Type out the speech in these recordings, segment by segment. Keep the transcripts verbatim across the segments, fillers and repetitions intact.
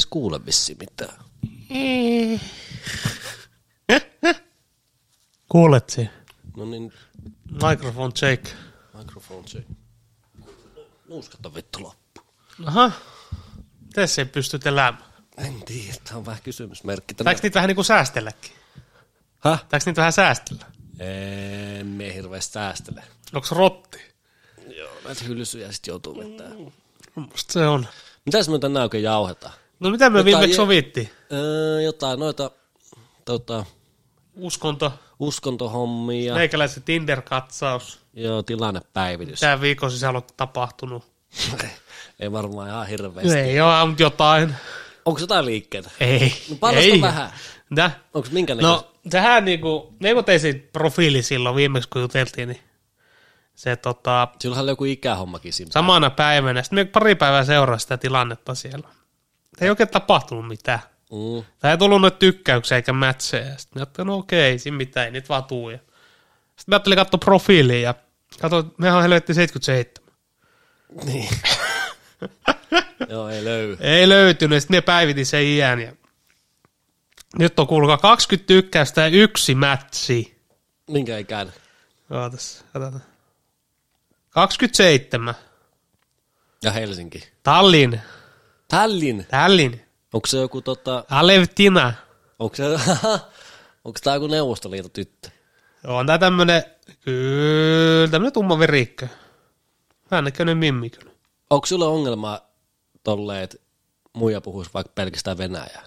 edes kuule vissiin mitään. Mm. Kuulet siihen. No niin. Microphone check. Microphone check. Nuuskata vittu loppu. Aha. Tässä ei pystyt elämään. En tiedä, tämä on vähän kysymysmerkki. Taiks niitä vähän niinku säästelläkin? Häh? Taiks niitä vähän säästellä? En mie hirveästi säästele. Onks rotti? Joo, näitä hylsyjä sit joutuu vettää. Musta se on. Mitäs me tänään oikein jauhetaan? No mitä me viimeksi sovittiin? Öö, jotain noita... Tota, Uskonto. Uskontohommia. Meikäläisen Tinder-katsaus. Joo, tilannepäivitys. Tää viikon sisällä on tapahtunut. Ei varmaan ihan hirveästi. Ei oo, mutta jotain. Onko jotain liikkeitä? Ei. No paljasta vähän. Mitä? Onko minkä näköistä? No tähän niinku, me ei mut esiin profiili silloin viimeksi kun juteltiin, niin se tota... Silloinhan oli joku ikähommakin siinä. Samana päivänä. Sitten me pari päivää seuraa sitä tilannetta siellä. Ei oikein tapahtunut mitään. Mm. Tai ei tullut noita tykkäyksiä eikä mätsejä. Sitten mä ajattelin, no okei, siinä mitään, ei nyt vaan tuu. Sitten mä ajattelin katsoa profiiliin ja katsoin, mehän on helvetti seitsemänkymmentäseitsemän. Niin. Joo, ei löydy. Ei löytynyt, sitten ne päivitin sen iän. Ja... Nyt on kuulkaa kaksikymmentä tykkäystä ja yksi mätsi. Minkä ikään? Ootas, katsotaan. kaksikymmentäseitsemän. Ja Helsinki. Tallinn. Tallinn? Tallinn. Onko se joku tota... Alevtina. Onko se... Onko tää joku Neuvostoliiton tyttö? Joo, on tää tämmönen... Kyllä, tämmönen tumma verikkö. Vähän näköinen mimmi kyllä. Onko sulle ongelmaa tolleen, että muija puhuisi vaikka pelkästään venäjää?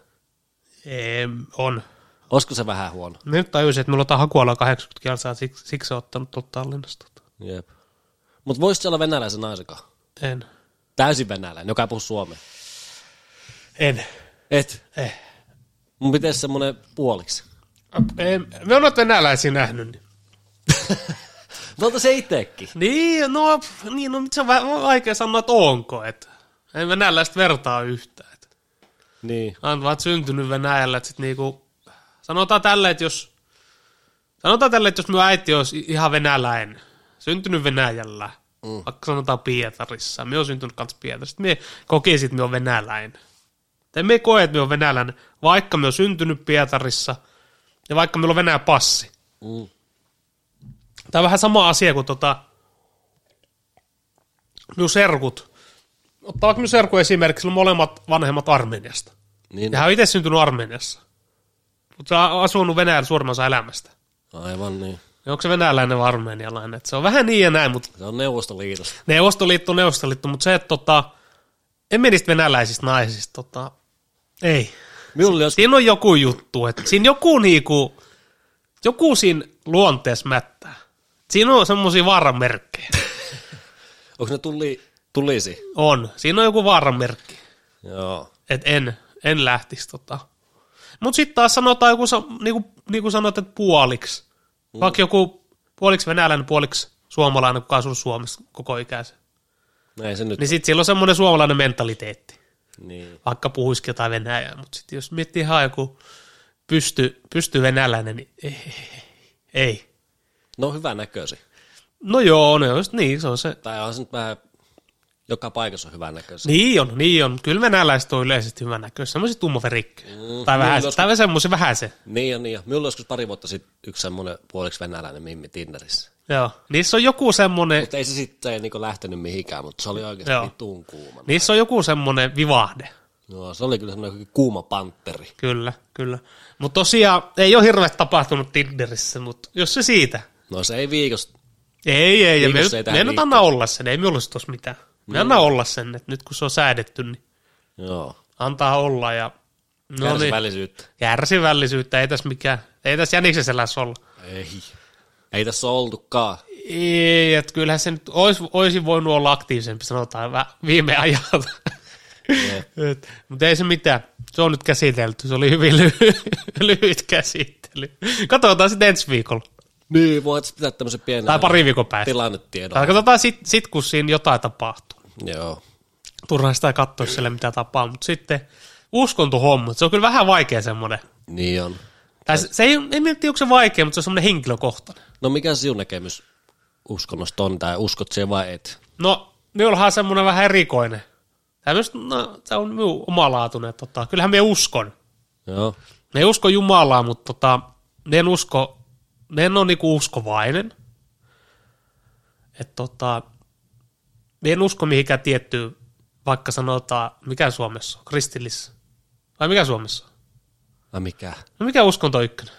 Ei, on. Olisiko se vähän huono? Nyt tajusin, että me ollaan hakualaa kahdeksankymmentä kilsaa, siksi, siksi ottanut tuolta Tallinnasta. Jep. Mutta voisitko olla venäläisen naisenkaan? En. Täysin venäläinen, joka ei puhu suomea? En. Et? Eh. Mun pitäisi semmoinen puoliksi. Ei, me ollaan venäläisiä nähnyt. Niin. Me oltaisi itsekin. Niin, no, niin, no se on vaikea sanoa, että onko, että ei venäläistä vertaa yhtään. Että. Niin. On vaan syntynyt Venäjällä, että sit niinku, sanotaan tälle, että jos, sanotaan tälle, että jos minun äiti olisi ihan venäläinen, syntynyt Venäjällä, mm. vaikka sanotaan Pietarissa, minä olen syntynyt kanssa Pietarissa, minä kokisin, että minä olen venäläinen. Tai minä koen, että minä olen venäläinen, vaikka minä olen syntynyt Pietarissa ja vaikka minulla on Venäjän passi. Mm. Tämä on vähän sama asia kuin tota, minun serkut. Ottaako minun serkku esimerkiksi, sillä on molemmat vanhemmat Armeniasta. Niin. Ja hän on itse syntynyt Armeniassa. Mutta se on asunut Venäjällä suurimman osa elämästä. Aivan niin. Ja onko se venäläinen vai armenialainen? Et se on vähän niin ja näin, mutta... Se on Neuvostoliitosta. Neuvostoliitto on Neuvostoliitto, mutta se, että tota, en mene niistä venäläisistä naisista. Tota, ei. Jos... Siinä on joku juttu. Että siinä joku, niinku, joku siinä luonteessa mättää. Siinä on semmoisia vaaranmerkkejä. Onko ne tulli, tulisi? On. Siinä on joku vaaranmerkki. Joo. Et en, en lähtisi tota. Mut sit taas sanotaan joku, niinku, niinku sanoit, että puoliksi. Mm. Vaikka joku puoliksi venäläinen, puoliksi suomalainen, kuka asunut Suomessa koko ikäisen. Näin se nyt. Niin sit sillä on semmoinen suomalainen mentaliteetti. Niin. Vaikka puhuisikin jotain venäjää, mut sit jos miettii ihan joku pysty, pysty venäläinen, niin ei. ei. No hyvä näkösi. No joo, no just niin, se on se. Tai on se nyt vähän, joka paikassa on hyvä näkösi. Niin on, niin on. Kyllä venäläiset on yleisesti hyvä näkösi. Semmoisia tummaverikköjä. Mm, tai vähän joskus... tai semmoisia vähän se. Niin on, niin on. Minulla joskus pari vuotta sitten yksi semmoinen puoliksi venäläinen mimmi Tinderissä. Joo, niissä on joku semmoinen. Mutta ei se sitten niinku lähtenyt mihinkään, mutta se oli oikeasti vittuun kuuma. Niissä on joku semmoinen vivahde. No se oli kyllä semmoinen kuuma panteri. Kyllä, kyllä. Mutta tosiaan ei ole hirveästi tapahtunut Tinderissä, mutta jos se siitä. No se ei viikosta. Ei, ei, viikosta ja me, ei me en nyt anna olla sen, ei minulla olisi tuossa mitään. Me mm. anna olla sen, että nyt kun se on säädetty, niin joo. Antaa olla ja... No kärsivällisyyttä. Niin, kärsivällisyyttä, ei tässä mikään, ei tässä jäniksen selässä olla. Ei, ei tässä ole oltukaan. Ei, että kyllähän se nyt olisi, olisi voinut olla aktiivisempi, sanotaan viime ajalta. Mutta ei se mitään, se on nyt käsitelty, se oli hyvin lyhy- lyhyt käsittely. Katsotaan sitten ensi viikolla. Niin, voit pitää tämmöisen pienen tai pari viikon päästä. Tilannetiedon. Tai katsotaan sit, sit, kun siinä jotain tapahtuu. Joo. Turhaan sitä katsoa sille, mitä tapaa, mutta sitten uskontohommat, se on kyllä vähän vaikea semmoinen. Niin on. Tai se, se ei, ei miettiä, onko se vaikea, mutta se on semmoinen henkilökohtainen. No mikä sinun näkemys uskonnosta on, tai uskot siihen vai et? No, minullahan on semmoinen vähän erikoinen. Tämä, myös, no, tämä on minun omalaatuinen. Tota. Kyllähän me uskon. Joo. Me ei usko Jumalaa, mutta tota, me en usko, me en ole niinku uskovainen. Että tota, me en usko mihinkään tiettyyn, vaikka sanotaan, mikä Suomessa on, kristillis, vai mikä Suomessa on? Vai mikä? No mikä uskonto ykkönen?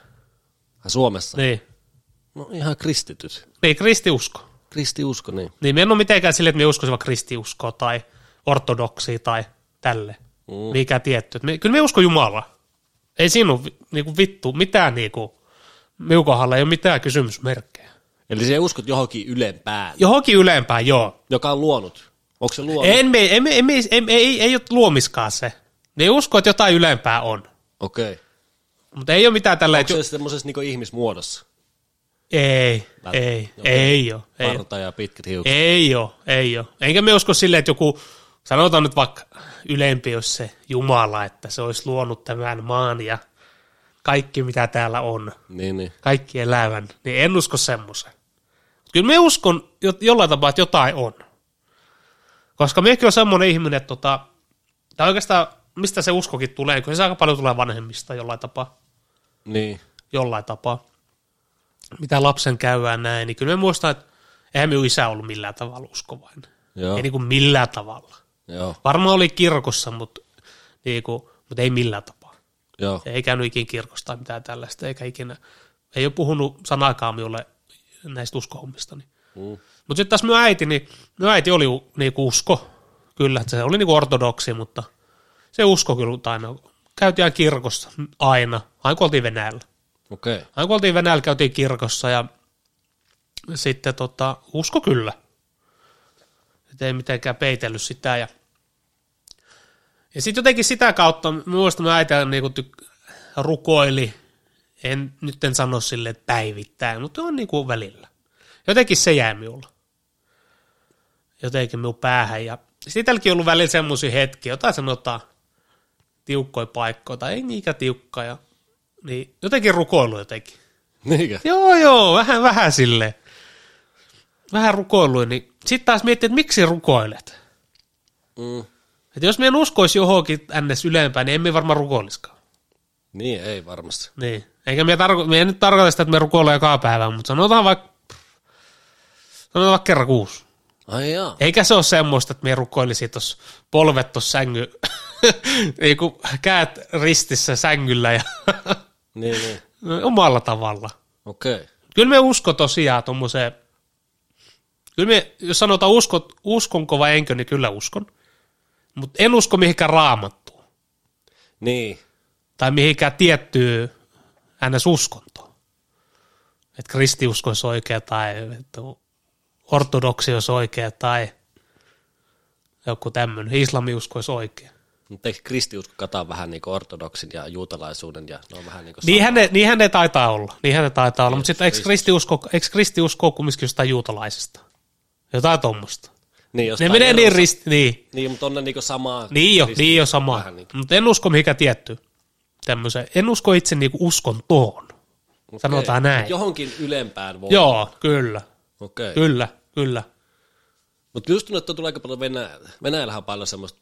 Vai Suomessa? Niin. No ihan kristityt. Niin, kristiusko. Kristiusko, niin. Niin, me en ole mitenkään silleen, että me uskoisimme kristiuskoa tai ortodoksia tai tälle, mm. mikä tietty. Me, kyllä me usko Jumalaa. Ei siinä ole niinku, vittu mitään, niinku, minun kohdalla ei ole mitään kysymysmerkkejä. Eli sinä uskot johonkin ylempään? Johonkin ylempään, joo. Joka on luonut? Onko se luonut? En, me, en, me, en, me, en, ei, ei ole luomiskaan se. Ne uskoo, että jotain ylempää on. Okei. Okay. Mutta ei ole mitään tällä... Onko se et... semmoisessa niinku ihmismuodossa? Ei, Väl... ei, jokin ei ole. Parta ja pitkät hiukset. Ei ole, ei ole. Enkä me usko silleen, että joku... Sanotaan nyt vaikka ylempi olisi se Jumala, että se olisi luonut tämän maan ja kaikki mitä täällä on, niin, niin. kaikki elävän, niin en usko semmoisen. Kyllä me uskon jollain tapaa, että jotain on. Koska minäkin on semmoinen ihminen, että tota, tai oikeastaan mistä se uskokin tulee, kun se aika paljon tulee vanhemmista jollain tapaa. Niin. Jollain tapaa. Mitä lapsen käydään näin, niin kyllä me muistan, että eihän minun isä ollut millään tavalla uskovainen. Joo. Ei niin kuin millään tavalla. Joo. Varmaan oli kirkossa, mutta, niin kuin, mutta ei millään tapaa. Joo. Ei käynyt ikinä kirkosta tai mitään tällaista, eikä ikinä, ei ole puhunut sanaakaan minulle näistä uskohommista. Niin. Mm. Mutta sitten taas minun äiti, niin minun äiti oli niin kuin usko, kyllä, että se oli niin kuin ortodoksi, mutta se usko kyllä aina. Käytiin kirkossa aina, aina kun oltiin Venäjällä. Okay. Aina kun oltiin Venäjällä, käytiin kirkossa ja sitten tota, usko kyllä. Ei mitenkään peitellyt sitä. Ja, ja sitten jotenkin sitä kautta, muistan, että äiti niinku tyk- rukoili, en, nyt en sano silleen päivittäin, mutta on niinku välillä. Jotenkin se jää minulla. Jotenkin minun päähän. Ja sitten tälläkin on ollut välillä semmoisia hetkiä, jotain sanotaan tiukkoja paikkoja, tai ei niinkään tiukkaa. Ja, niin jotenkin rukoilu jotenkin. Niinkään? Joo, joo, vähän, vähän silleen. Vähän rukoiluin, niin sitten taas miettii, että miksi rukoilet. Mm. Että jos me en uskoisi johonkin ns. Ylempään, niin emme varmaan rukoiliskaan. Niin, ei varmasti. Niin, eikä me, tarko- me ei nyt tarkoita sitä, että me rukoillaan joka päivä, mutta sanotaan vaikka, sanotaan vaikka kerran kuusi. Ai jaa. Eikä se ole semmoista, että me rukoilisi tuossa polvet tuossa sängy, niin kuin käät ristissä sängyllä. Ja niin, niin. Omalla tavalla. Okei. Okay. Kyllä me usko tosiaan tuommoiseen. Kyllä me, jos sanotaan uskot, uskonko vai enkö, niin kyllä uskon. Mutta en usko mihinkään Raamattuun. Niin. Tai mihinkään tiettyyn ns. Uskontoon. Että kristiusko olisi oikea tai ortodoksi olisi oikea tai joku tämmöinen. Islamiusko olisi oikea. Mutta eikö kristiusko kataa vähän niin kuin ortodoksin ja juutalaisuuden? Ja ne on vähän niin kuin niinhän, ne, niinhän ne taitaa olla. Niinhän ne taitaa olla. Mutta sitten eikö kristiusko, eikö kristiusko kumminkin jostain juutalaisesta? Jotain tuommoista. Niin, ne menee niin risti. Niin. niin, mutta on ne niinku samaa. Niin jo, niin jo samaa. Niin. Mutta en usko mihinkään tiettyyn tämmöiseen. En usko itse niinku uskontoon. Okay. Sanotaan näin. Johonkin ylempään voi. Joo, kyllä. Okay. Kyllä, kyllä. Mutta just tuntuu, että tulee aika paljon Venäjällä. Venäjällähän on paljon semmoista.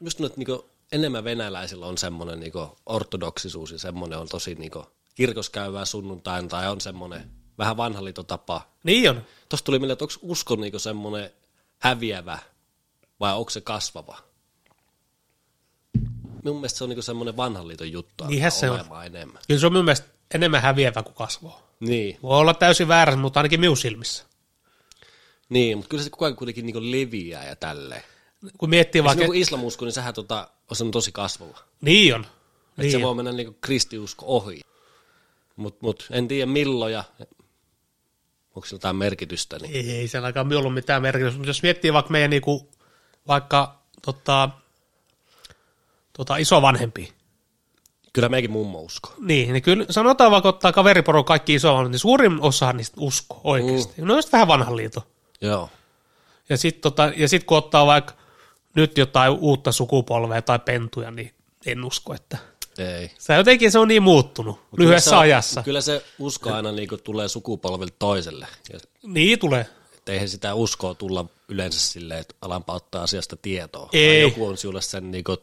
Just tuntuu, että niinku enemmän venäläisillä on semmoinen niinku ortodoksisuus ja semmoinen on tosi niinku kirkossa käyvää sunnuntain tai on semmoinen vähän vanha liitotapa. Niin on. Tuossa tuli mieleen, että onko usko niinku semmoinen häviävä vai onko se kasvava? Minun mielestä se on niinku semmoinen vanhan liiton juttu. Niinhän se on. Enemmän. Kyllä se on minun mielestä enemmän häviävä kuin kasvaa. Niin. Voi olla täysin väärässä, mutta ainakin minun silmissä. Niin, mutta kyllä se kukaan kuitenkin niinku leviää ja tälleen. Kun miettii vaikka... Esimerkiksi islamusko, niin sehän tota, on tosi kasvava. Niin on. Että niin se on. Voi mennä niinku kristiusko ohi. Mutta mut, en tiedä milloin ja onko sillä jotain merkitystä. Niin. Ei, ei sen aikaan minulla ole mitään merkitystä, mutta jos miettii vaikka meidän niinku, vaikka tota, tota isovanhempi. Kyllä meikin mummo usko. Niin, niin kyllä sanotaan vaikka ottaa kaveriporon kaikki isovanhempi, niin suurin osa niistä usko oikeasti. Mm. No on sitten vähän vanhan liito. Joo. Ja sitten tota, sit, kun ottaa vaikka nyt jotain uutta sukupolvea tai pentuja, niin en usko, että... Ei. Se jotenkin se on niin muuttunut mut lyhyessä kyllä se, ajassa. Kyllä se usko aina niin kuin tulee sukupolvelta toiselle. Niin tulee. Että eihän sitä uskoa tulla yleensä silleen, että alanpa ottaa asiasta tietoa. Ei. Joku on sinulle sen niin kuin,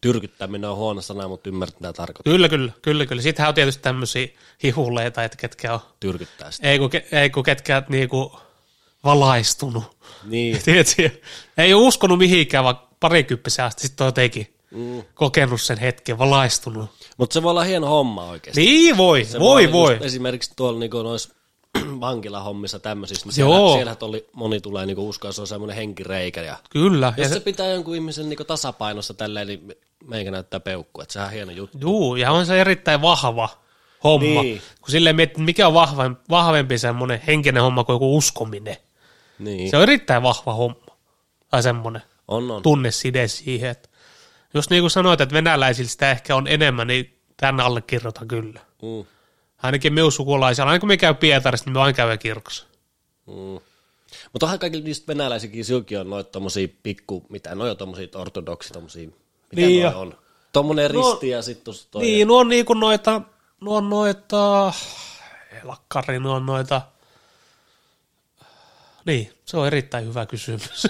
tyrkyttäminen on huono sana, mutta ymmärtää mitä tarkoittaa. Kyllä, kyllä, kyllä, kyllä. Sittenhän on tietysti tämmöisiä hihuleita, että ketkä on... Tyrkyttää sitä. Ei kun, ei, kun ketkä on niin kuin valaistunut. Niin. Ei ole uskonut mihinkään, vaan parikymppisen asti sitten on jotenkin mm. kokenut sen hetken, valaistunut. Mutta se voi olla hieno homma oikeasti. Niin voi, se voi, voi. voi. Esimerkiksi tuolla niin noissa vankilahommissa tämmöisissä, niin siellä, siellä oli, moni tulee niin uskoa, se on semmoinen henkireikä. Ja kyllä. Jos ja se, se pitää jonkun ihmisen niin tasapainossa tälleen, niin meikä näyttää peukku, että sehän on hieno juttu. Juu, ja on se erittäin vahva homma. Niin. Kun silleen miettii, mikä on vahvempi, vahvempi semmoinen henkinen homma kuin joku uskominen. Niin. Se on erittäin vahva homma. Tai semmoinen on, on. tunneside siihen, että jos niin kuin sanoit, että venäläisillä sitä ehkä on enemmän, niin tänne allekirjoitan kyllä. Mm. Ainakin minun sukulaisilla, aina kun me käy Pietarissa, niin me aina käydään kirkossa. Mm. Mutta onhan kaikilla niistä venäläisikin silläkin on noita tommosia pikku, mitä noja tommosia ortodoksi, tommosia, mitä niin noja on. Tommonen risti no, ja sit tuossa toi. Niin, ja... no on niinku noita, no on noita, lakkari, no on noita. Niin, se on erittäin hyvä kysymys.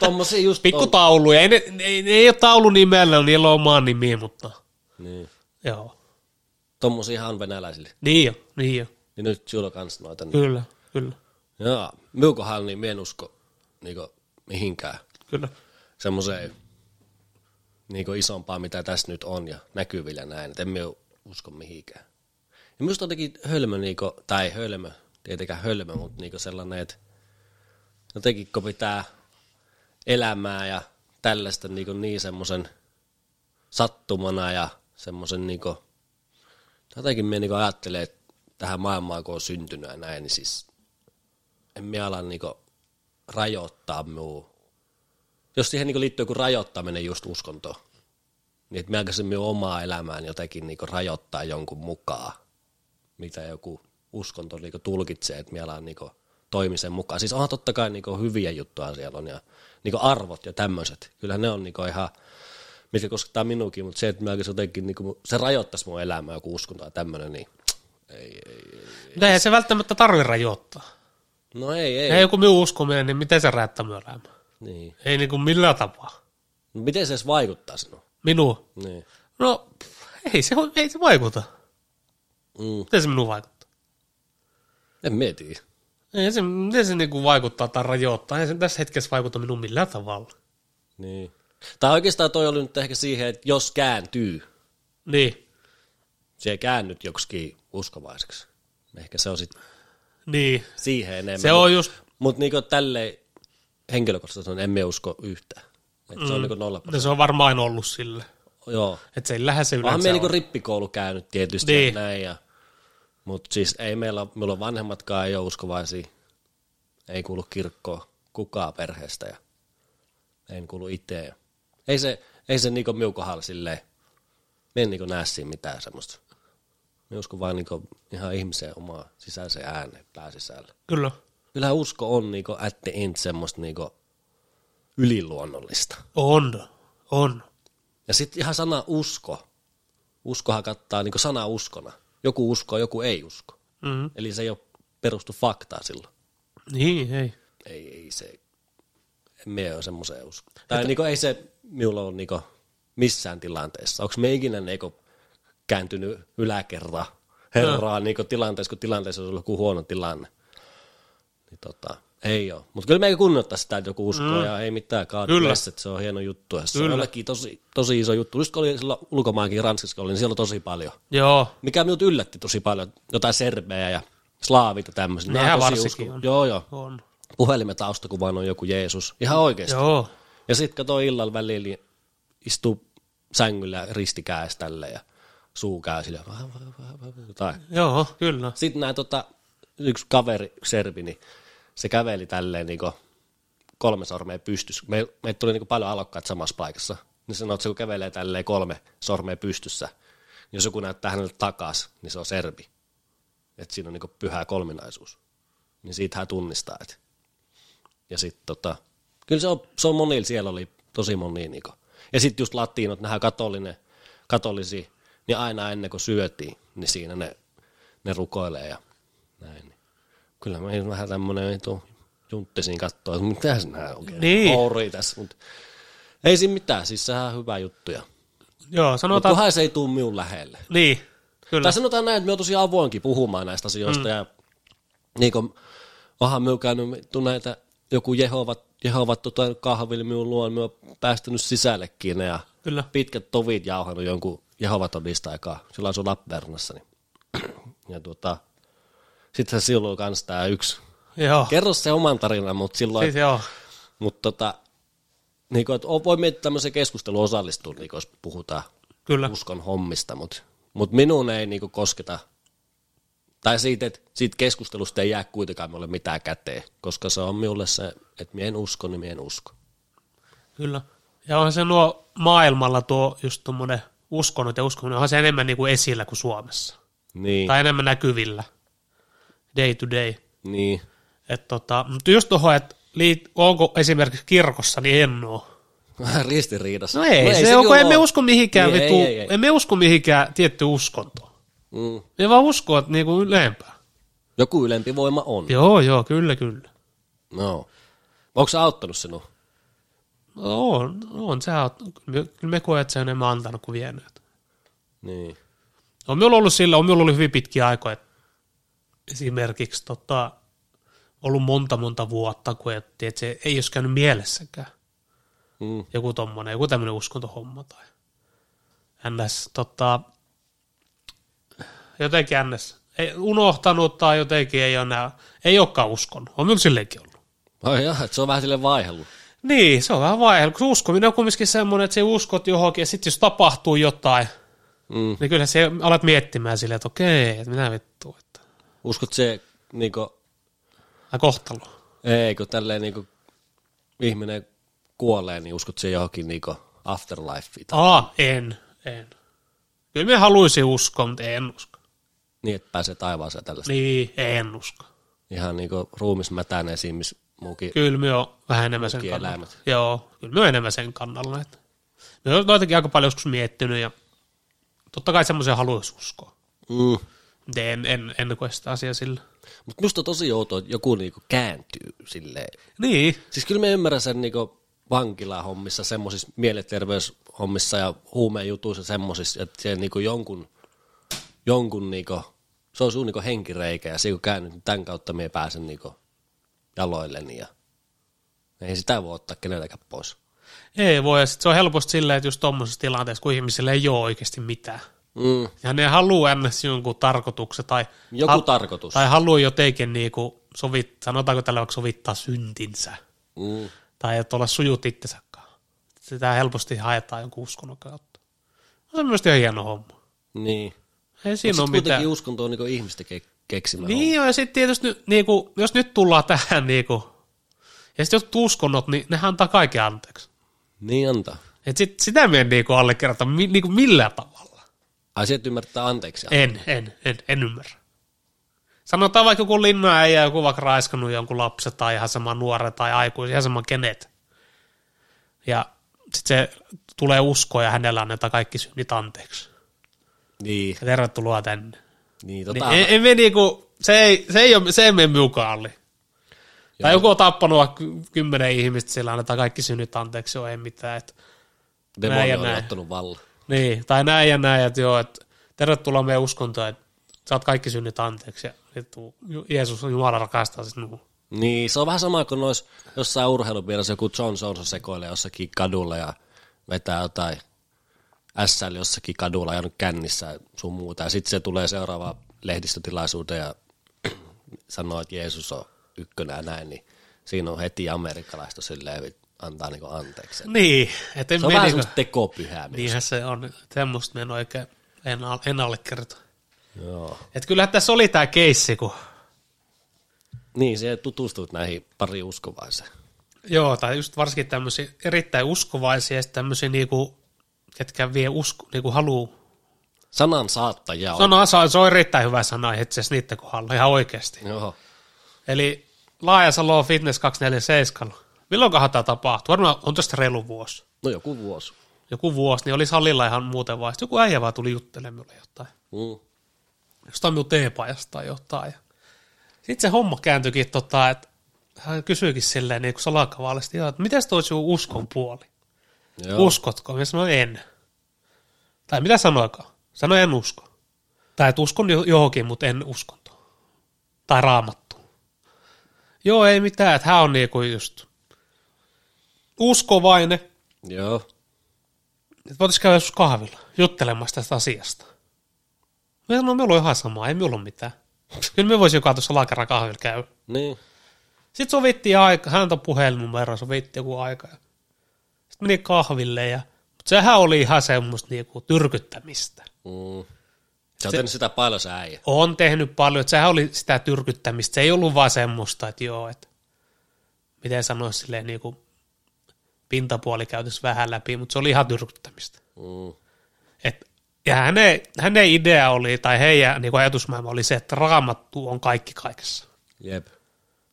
No, just pikkutauluja, ei, ne, ei, ne ei ole taulunimellä, niillä on omaa nimiä, mutta... Niin. Joo. Tuommoisia on venäläisille. Niin jo, niin jo. Niin nyt sinulla on kans noita. Niin. Kyllä, kyllä. Joo, minun kohdalla niin minä en usko niin mihinkään. Kyllä. Semmoiseen niin isompaa, mitä tässä nyt on ja näkyvillä näin, että en minä usko mihinkään. Ja minusta jotenkin hölmö, niin kuin, tai hölmö, tietenkään hölmö, mutta niin sellainen, että jotenkin kun pitää elämää ja tällaista niin, niin semmoisen sattumana ja semmoisen niin kuin, jotenkin minä niin ajattelen, että tähän maailmaan kun on syntynyt ja näin, niin siis en minä ala niin rajoittaa minua. Jos siihen niin liittyy joku rajoittaminen just uskontoon, niin että minä alkaisin minun omaa elämääni jotenkin niin rajoittaa jonkun mukaan, mitä joku uskonto niin tulkitsee, että minä alan niin toimisen mukaan. Siis onhan totta kai niin hyviä juttuja siellä on ja niin arvot ja tämmöiset. Kyllähän ne on niin ihan... mitkä koskettaa minuukin, mutta se, että jotenkin, niin kuin, se rajoittaisi mun elämää, joku uskonto ja tämmöinen, niin ei, ei, ei. No eihän se välttämättä tarvitse rajoittaa. No ei, ei. Ja joku minun uskominen, niin miten se rajoittaa minun elämää? Niin. Ei niin kuin millään tapaa. No, miten se edes vaikuttaa sinua? Minua? Niin. No ei se, ei se vaikuta. Mm. Miten se minua vaikuttaa? En mieti. Ei se, miten se niin kuin vaikuttaa tai rajoittaa? Ei se tässä hetkessä vaikuta minun millään tavalla. Niin. Tai oikeastaan toi oli nyt ehkä siihen, että jos kääntyy, niin se käännyt joksikin uskovaiseksi. Ehkä se on sitten niin siihen enemmän. Se on just... Mutta niinku tälleen henkilökohtaisesti sanon, emme usko yhtään. Mm. Se on niinku nolla prosenttia. Se on varmaan ollut sille. Joo. Että se ei lähde se yleensä. Onhan me niinku rippikoulu käynyt tietysti niin. Ja näin. Ja... Mutta siis ei meillä, meillä on vanhemmatkaan, ei ole uskovaisia. Ei kuulu kirkkoa kukaan perheestä ja en kuulu itse. Ei se, ei se niinku minun kohdalla silleen, minä en niinku näe siinä mitään semmoista. Minä uskon vaan niinku ihan ihmisen omaa sisäisen ääneen pääsisällä. Kyllä. Kyllähän usko on niinku at the end semmoista niinku yliluonnollista. On, on. Ja sitten ihan sana usko. Uskohan kattaa niinku sana uskona. Joku uskoo, joku ei usko. Mm-hmm. Eli se ei ole perustu faktaa silloin. Niin, ei. Ei, ei se. Me on semmoiseen usko. Tai että... niinku ei se... Minulla on niinku missään tilanteessa. Onko me ikinä niinku kääntynyt yläkerra herraa no. niinku tilanteessa, kun tilanteessa on ollut joku huono tilanne? Niin tota, ei ole. Mutta kyllä me ei kunnioittaa sitä, että joku uskoo mm. ja ei mitään kaadessa, että se on hieno juttu. Ja se kyllä. on jollekin tosi, tosi iso juttu. Just kun oli silloin ulkomaankin Ranskassa, niin siellä on tosi paljon. Joo. Mikä minut yllätti tosi paljon. Jotain serbejä ja slaavit ja tämmöisiä. Nehän varsinkin usko. On. Joo, joo. On. Puhelimen taustakuvaan on joku Jeesus. Ihan oikeasti. Joo. Ja sitten kato illalla välillä, niin istuu sängyllä risti kädessä tälle ja suu käy sillä. Tai. Joo, kyllä. Sitten nää, tota, yksi kaveri, serbi, niin se käveli tälleen niin kolme sormea pystyssä. Me, meitä tuli niin paljon alokkaat samassa paikassa. Niin sanoo, että se kun kävelee tälleen kolme sormea pystyssä, niin jos joku näyttää hänelle takaisin, niin se on serbi. Että siinä on niin pyhä kolminaisuus. Niin siitä hän tunnistaa. Et. Ja sitten tota... Kyllä se on, se on monilla, siellä oli tosi monia. Niin ja sitten just latiinot, nehän katolinen, katolisia, niin aina ennen kuin syötiin, niin siinä ne, ne rukoilee ja näin. Kyllä mä vähän tämmöinen Junttesin katsoa, että mitäs nää oikein niin. Ourii tässä, mutta ei siinä mitään, siis sehän on hyvä juttuja. Joo, sanotaan... Kunhan se ei tule minun lähelle. Niin, kyllä. Tai sanotaan näin, että minä olen tosiaan avoinkin puhumaan näistä asioista, mm. ja niin kuin onhan minä käynyt näitä, joku Jehovat, Jehovat tota, kahville minun luon, minä olen päästänyt sisällekin, ja kyllä. Pitkät tovit jauhanut jonkun Jehovatodista aikaa, silloin se on Lappeenrannassa, niin ja tuota, sitten se silloin kanssa tämä yksi. Joo. Kerro se oman tarinan, mutta silloin, siis mutta tota, niin kuin, voi miettiä tämmöisen keskustelun osallistua, niin jos puhutaan kyllä. Uskon hommista, mutta, mutta minun ei niin kuin, kosketa, tai siitä, että siitä keskustelusta ei jää kuitenkaan minulle mitään käteen, koska se on minulle se, että minä en usko, niin minä en usko. Kyllä, ja onhan se nuo maailmalla tuo just tuommoinen uskonut ja uskonut, onhan se enemmän niin kuin esillä kuin Suomessa. Niin. Tai enemmän näkyvillä, day to day. Niin. Et tota, mutta just tuohon, että onko esimerkiksi kirkossa, niin en oo. Ristiriidassa. No ei, no ei se onko, emme usko mihinkään, niin, vitu, ei, ei, ei. emme usko mihinkään tietty uskontoon. Mm. Me vaan uskoo, että niinku ylempää. Joku ylempi voima on. Joo, joo, kyllä, kyllä. No. Onko se auttanut sinua? No on, on, sehän auttanut. Kyllä me koe, että se on enemmän antanut kuin vienyt. Niin. On minulla ollut sillä, on minulla ollut hyvin pitkiä aikoja, että esimerkiksi tota, ollut monta monta vuotta, kun et, et se ei olisi käynyt mielessäkään mm. joku tommonen, joku tämmöinen uskontohomma tai ns. Tota, jotenkin ns. Ei unohtanut tai jotenkin ei ole, nää, ei olekaan uskonut. On minulla silleenkin ollut. Ai jaa, että se on vähän silleen vaihellut. Niin, se on vähän vaihellut, kun uskominen on kumminkin semmoinen, että se uskot johonkin ja sitten jos tapahtuu jotain, mm. niin kyllä se alat miettimään silleen, että okei, että mitä vittua. Että... Uskot se niinku... Ai kohtalo. Ei, kun tälleen niinku ihminen kuolee, niin uskot se johonkin niinku afterlifeen. Aa, en, en. Kyllä minä haluaisin uskoa, mutta en usko. Niin, että pääsee taivaaseen tällaista. Niin, en usko. Ihan niinku ruumis mätäneen esimerkiksi muukin. Kyllä minä olen vähän enemmän sen kannalla. Eläimet. Joo, kyllä minä olen enemmän sen kannalla. Että... Minä olen noitakin aika paljon joskus miettinyt ja totta kai semmoisen haluaisi uskoa. Mm. En, en, en koe sitä asiaa sillä. Mutta musta tosi outoa, että joku niinku kääntyy silleen. Niin. Siis kyllä mä ymmärrän sen niinku vankilahommissa, semmoisissa mielenterveyshommissa ja huumeenjutuissa semmoisissa, että se niinku jonkun, jonkun niinku, se on sun niinku henkireikä ja se kun käännyt, niin tämän kautta mä pääsen niinku jaloilleni ja ei sitä voi ottaa keneltäkään pois. Ei voi, ja sit se on helposti silleen, että just tuommoisessa tilanteessa, kun ihmisillä ei ole oikeasti mitään. Mm. Ja ne haluaa ns. Jonkun tarkoituksen, tai, Joku ha- tarkoitus. tai haluaa jotenkin, niinku sovit, sanotaanko tällä vaikka sovittaa syntinsä, mm. tai et olla sujut itsensäkaan. Sitä helposti haetaan jonkun uskonnon kautta. No, se on myös ihan hieno homma. Niin. Ei siinä no, ole mitään. Kuitenkin uskonto on niinku ihmistä ke- keksimä Niin on. Ja sitten tietysti, niinku, jos nyt tullaan tähän, niinku, ja sitten jotkut uskonnot, niin nehän antaa kaiken anteeksi. Niin antaa. Et sit, sitä me en niinku allekirjoita mi, niinku millään tavalla. Ai se, ymmärtää anteeksi? En, en, en, en ymmärrä. Sanotaan vaikka joku linnaäijä, joku vaikka raiskannut jonkun lapsen tai ihan sama nuoren tai aikuisen, ihan sama kenet. Ja sit se tulee uskoa ja hänellä annetaan kaikki synnit anteeksi. Niin. Ja tervetuloa tänne. Niin, tota. Niin, en, en niinku, se ei, se ei, ole, se ei mene mukaan. Tai joku on tappanut kymmenen ihmistä, sillä annetaan kaikki synnit anteeksi, joo ei mitään. Että demoni on ottanut vallan. Niin, tai näin ja näin, että joo, että tervetuloa meidän uskontoon, että saat kaikki synnit anteeksi, ja Jeesus Jumala rakastaa sinua. Niin, se on vähän sama kuin noissa jossain urheilupiirissä joku John Johnson sekoilee jossakin kadulla ja vetää jotain ässäillä jossakin kadulla, ajanut kännissä sun muuta, ja sitten se tulee seuraavaan lehdistötilaisuuteen ja sanoo, että Jeesus on ykkönä näin, niin siinä on heti amerikkalaista silleen, antaa niinku anteeksi. Niin. Et en se on vähän semmoista tekopyhää. Niinhän se on. Semmoista me en oikein, en, en allekirjoita. Joo. Et kyllähän tässä oli tää keissi, kun... Niin, se tutustuit näihin pari uskovaiseen. Joo, tai just varsinkin tämmöisiä erittäin uskovaisia, ja sitten tämmöisiä niinku, ketkä vie usko, niinku haluu... Sanan saattajia. Sanan saa, se on erittäin hyvä sana, itse asiassa niiden kohdalla, ihan oikeasti. Joo. Eli Laajasalo Fitness kaksisataaneljäkymmentäseitsemän. Milloinkohan tämä tapahtuu? Varmaan on tästä reilu vuosi. No joku vuosi. Joku vuosi, niin oli salilla ihan muuten vaan. Joku äijä vaan tuli juttelemaan minulle jotain. Mm. Jostain minun teepajasta tai jotain. Sitten se homma kääntyikin, tota, että hän kysyikin silleen niin salakavaallisesti, että mitäs toi sinun uskon puoli? Joo. Uskotko? Minä sanoin en. Tai mitä sanoikaan? Sano en usko. Tai et uskon johonkin, mutta en uskontoon. Tai raamattuun. Joo, ei mitään, että hän on niin kuin just uskovainen. Joo. Että voitaisiin käydä joskus kahvilla juttelemassa tästä asiasta. Mä sanoin, meillä on ihan samaa, ei minulla ole mitään. Kyllä me voisi joka tuossa laakerran kahvilla käydä. Niin. Sitten sovittiin aika, häntä puhelinnumero, sovittiin joku aika. Sitten meni kahville, ja, mutta sehän oli ihan semmoista niinku tyrkyttämistä. Mm. Sä oot tehnyt sitä paljon sä äijä. On tehnyt paljon, että sehän oli sitä tyrkyttämistä. Se ei ollut vaan semmoista, että joo, että miten sanoisi silleen niinku pintapuoli käytös vähän läpi, mutta se oli ihan tyrkyttämistä. Mm. Et, ja hänen, hänen idea oli, tai heidän niinku ajatusmaailma oli se, että raamattu on kaikki kaikessa. Jep.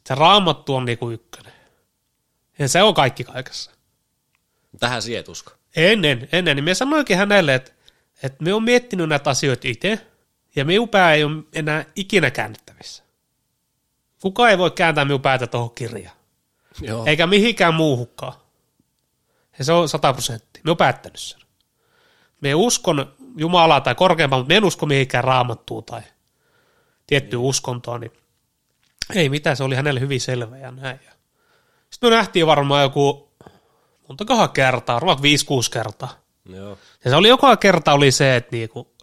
Se raamattu on niinku ykkönen. Ja se on kaikki kaikessa. Tähän siihen et usko. Ennen, ennen. Niin minä sanoinkin hänelle, että, että minä olen miettinyt näitä asioita itse, ja minun pää ei ole enää ikinä käännettävissä. Kukaan ei voi kääntää minun päätä tuohon kirjaan. Joo. Eikä mihinkään muuhunkaan. Ja se on sata prosenttia. Minä olen päättänyt sen. Minä uskon Jumalaa tai korkeampaa, mutta minä en usko mihinkään raamattuun tai tiettyyn uskontoon, niin ei mitään, se oli hänelle hyvin selvä ja näin. Sitten me nähtiin varmaan joku montakohan kertaa, vaikka viisi kuusi kertaa. Joo. Ja se oli joka kerta oli se, että niinku,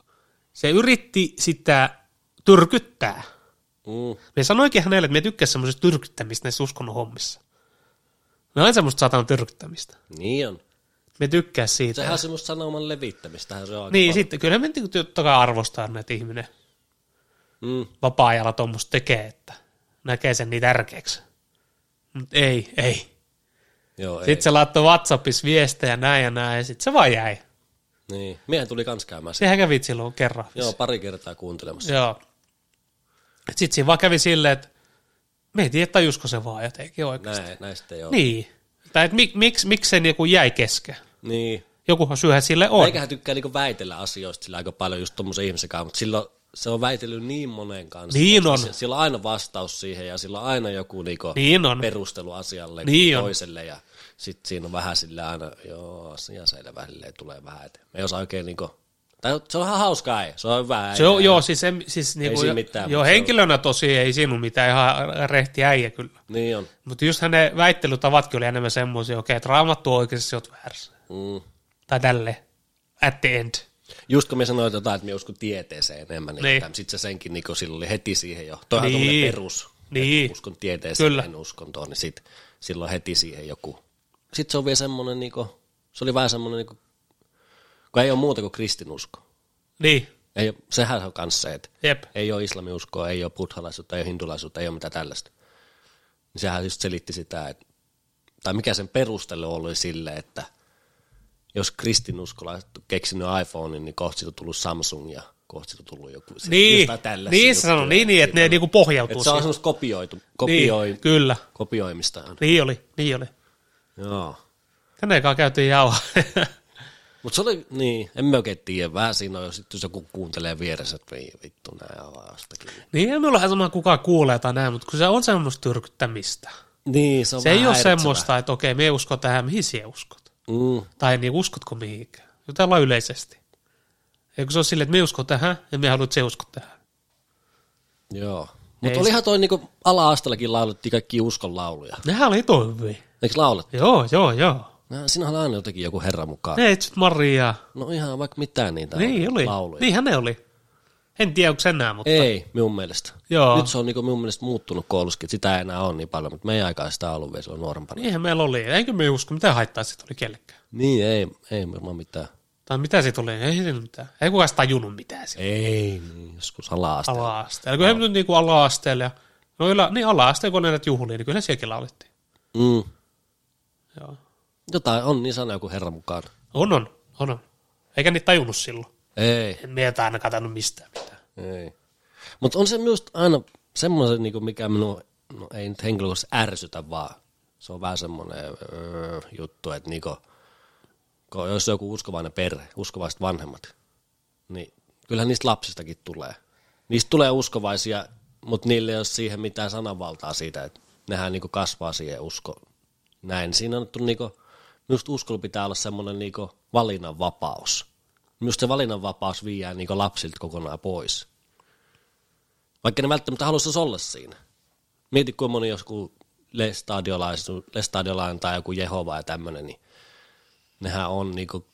se yritti sitä tyrkyttää. Mm. Me sanoikin hänelle, että me tykkäs semmoisesta tyrkyttämistä näissä uskonnon hommissa. Me aina semmoista saatan tyrkyttämistä. Niin on. Me tykkäs siitä. Sehän on semmoista sanoman levittämistä. Se on niin, sitten kyllä me totta kai arvostaa näitä ihminen. Mm. Vapaa-ajalla tuommoista tekee, että näkee sen niin tärkeäksi. Mutta ei, ei. Joo, sitten ei. Se laittoi WhatsAppissa viestejä näin ja näin, ja sitten se vaan jäi. Niin, miehän tuli kans käymään. Sehän kävit silloin kerran. Joo, pari kertaa kuuntelemassa. Joo. Sitten siinä vaan kävi silleen, että me ei tiedä, tajusko se vaan jotenkin oikeasti. Näin, näistä joo. Niin. Tai että mik, miksi, miksi se niinku jäi kesken? Niin. Jokuhan syyhän sille on. Eiköhän tykkää niinku väitellä asioista sillä aika paljon just tommoisen ihmisen kanssa, mutta silloin se on väitellyt niin monen kanssa. Niin on. Sillä on aina vastaus siihen ja sillä on aina joku niinku niin perustelu asialle niin toiselle. Ja sitten siinä on vähän sillä aina, joo, asia selvä, silleen tulee vähän eteen. Ei osaa oikein niinku, tai se on ihan hauskaa, ei. Se on hyvä äijä. Joo, siis, en, siis niinku, ei mitään, joo, henkilönä tosi ei siinä mitään, ihan rehti äijä kyllä. Niin on. Mutta just hänen väittelytavatkin oli enemmän semmoisia, okei, okay, että raamattu on oikeasti, olet väärässä. Mm. Tai tälleen, at the end. Just kun me sanoit jotain, että me uskon tieteeseen enemmän, niin, niin. Sitten se senkin niin silloin oli heti siihen jo. Toihan niin. Tuollainen perus, niin. Uskon tieteeseen, kyllä. En uskontoon, niin sit, silloin heti siihen joku. Sitten se on vielä semmoinen, niin kuin, se oli vähän semmoinen, niin kun ei ole muuta kuin kristinusko. Niin. Ei, sehän on kanssa se, että jep. Ei ole islamiuskoa, ei ole buddhalaisuutta, ei ole hindulaisuutta, ei ole mitään tällaista. Niin sehän just selitti sitä, että, tai mikä sen perustelu oli sille, että jos kristinuskolla keksinyt iPhonein, niin kohta siitä on tullut Samsung ja kohta siitä on tullut joku. Niin, niin se sanoi, niin, niin, että ne niinku pohjautuu. Et se on semmoista kopioitu, kopioi, niin, kyllä. Kopioimista. Niin oli, niin oli. Joo. Tänne ekaan käytiin jauhaa. Mutta se oli, niin, en mä oikein tiedä, vähän siinä on, jos joku kuuntelee vieressä, että vittu nää jauhaa jostakin. Niin, ei minulla ihan kukaan kuulee tai näin, mutta kun se on semmoista tyrkyttämistä. Niin, se on se ei ole semmoista, että okei, me uskon tähän, mihin sinä uskot. Mm. Tai niin uskotko mihinkään. Jotellaan yleisesti. Eikö se ole silleen, että me uskon tähän ja me haluat se usko tähän. Joo. Mutta olihan toi niinku ala-asteellakin laulettiin kaikki uskon lauluja. Nehän oli toi hyvin. Eikö laulettu? Joo, joo, joo. No, sinähän on aina jotenkin joku herra mukaan. Neitsyt Maria. No ihan vaikka mitään niitä niin, oli. Lauluja. Niinhän ne oli. En tiedä, onko enää, mutta ei, minun mielestä. Joo. Nyt se on niinku minun mielestä muuttunut koulussakin, sitä ei enää ole niin paljon, mutta meidän aikaa sitä on ollut vielä silloin nuorempana. Niinhän meillä oli, enkö me usko, mitä haittaa siitä oli kellekään. Niin, ei, ei varmaan mitään. Tai mitä siitä oli, ei siinä mitään. Ei kukaan sitä tajunnut mitään siitä. Ei, niin, joskus ala-asteella. Ala-asteella, kun he nyt niinku ala-asteella ja noilla, niin ala-asteella, kun ne näitä juhliin, niin kyllä sielläkin laulettiin. Mm. Joo. Jotain on, niin sana joku herra mukaan. On, on, on, on. Eikä niitä tajunnut silloin. Ei. En meitä aina katsonut mistään mitään. Ei. Mutta on se myös aina semmoinen, niinku mikä minua, no ei nyt henkilökohtaisesti ärsytä vaan. Se on vähän semmoinen öö, juttu, että niinku, jos joku uskovainen perhe, uskovaiset vanhemmat, niin kyllähän niistä lapsistakin tulee. Niistä tulee uskovaisia, mutta niille ei ole siihen mitään sananvaltaa siitä, että nehän niinku kasvaa siihen usko. Näin siinä on niinku, minusta uskolla pitää olla semmoinen niinku valinnanvapaus. Minusta se valinnanvapaus viiää niinku lapsilta kokonaan pois. Vaikka ne välttämättä haluaisi olla siinä. Mieti, kun moni joku lestadiolainen tai joku Jehova ja tämmöinen, niin nehän on niinku,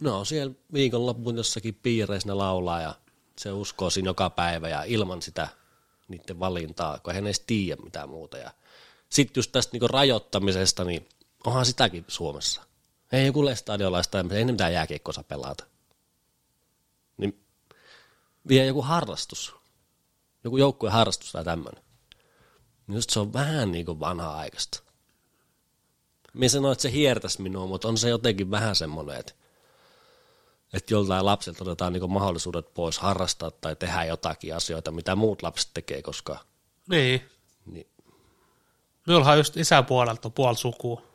no siellä viikonloppuun jossakin piireissä ne laulaa ja se uskoo siinä joka päivä ja ilman sitä niiden valintaa, kun hän ei edes tiedä mitään muuta. Ja sitten just tästä niinku rajoittamisesta, niin onhan sitäkin Suomessa. Ei joku lestadiolaista, ei ne mitään jääkiekkoa pelata. Niin vie joku harrastus, joku joukkueen harrastus tai tämmöinen. Just se on vähän niin kuin vanha-aikaista. Minä sanoin, että se hiertäisi minua, mutta on se jotenkin vähän semmoinen, että, että joltain lapsilta otetaan niin kuin mahdollisuudet pois harrastaa tai tehdä jotakin asioita, mitä muut lapset tekee, koska... Niin. niin. Minulla on just isäpuolelta puolisukua, on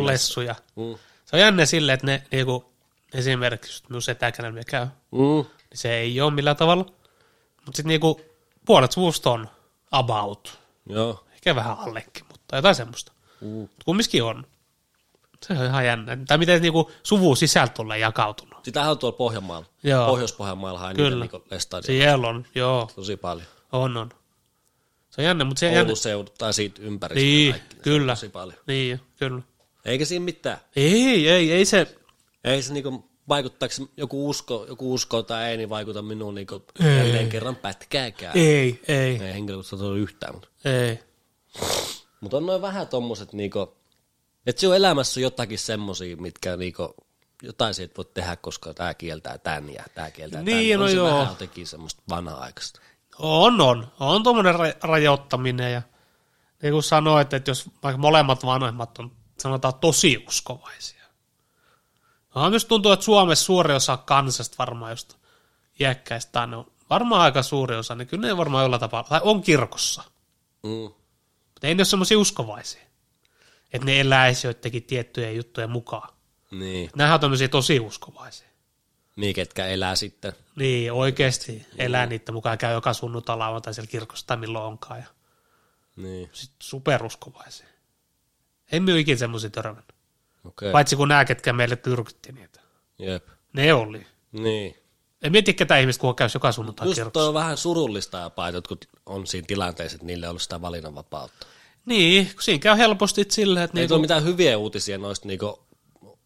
niin lessuja. Mm. Se on jännä silleen, että ne niin kuin, esimerkiksi, että minun setäkänä käy, mm. niin se ei ole millään tavalla. Mutta sitten niin puolet suvusta on about. Joo. Ehkä vähän allekin, mutta jotain semmoista. Uh. Kumminkin on. Se on ihan jännä. Tai miten niinku suvun sisältö on jakautunut. Sitähän on tuolla Pohjanmaalla. Joo. Pohjois-Pohjanmaalla on niitä niinku lestadia. Siellä on, joo. Tosi paljon. On, on. Se on jännä, mutta se on jännä. Ouluseudu tai siitä ympäristö. Niin, kyllä. Tosi paljon. Niin, kyllä. Eikä siinä mitään. Ei, ei, ei se. Ei se niinku vaikuttaako joku usko, joku usko tai ei, niin vaikuta minuun niinku jälleen kerran pätkääkään. Ei, ei. Ei henkilökohtaisesti ole yhtään, mutta. Ei. Mutta on noin vähän tommoset niinku, että se on elämässä jotakin semmosia, mitkä niinku, jotain siitä voi tehdä, koska tää kieltää tän ja tää kieltää niin, tän. Niin, no on se joo. Vähän jotenkin semmoista vanha-aikaista. On, on. On tommonen ra- rajoittaminen ja niin kuin sanoit, että jos vaikka molemmat vanhemmat on sanotaan tosi uskovaisia. No, myös tuntuu, että Suomessa suuri osa kansasta varmaan just iäkkäistä on varmaan aika suuri osa, niin kyllä ne varmaan jollain tapaa, tai on kirkossa. Mm. Mutta ei ne ole semmoisia uskovaisia, että ne eläisi joidenkin tiettyjä juttuja mukaan. Niin. Nämähän on tämmöisiä tosi uskovaisia. Niin, ketkä elää sitten. Niin, oikeasti elää mm. niitä mukaan, käy joka sunnuntalaavan tai siellä kirkossa tai milloin onkaan. Ja niin. Sitten superuskovaisia. Emme ole ikinä semmoisia törmännyt. Okay. Paitsi kun nämä, ketkä meille tyrkytti niitä. Jep. Ne oli. Niin. En mieti ketä ihmistä, kun käy joka sunnuntai kirkossa. Just tuo on vähän surullista jopa, että jotkut on siinä tilanteessa, että niille on ollut sitä valinnanvapautta. Niin, kun siinä käy helposti silleen, että... Ei niinku... tule mitään hyviä uutisia noista, niinku,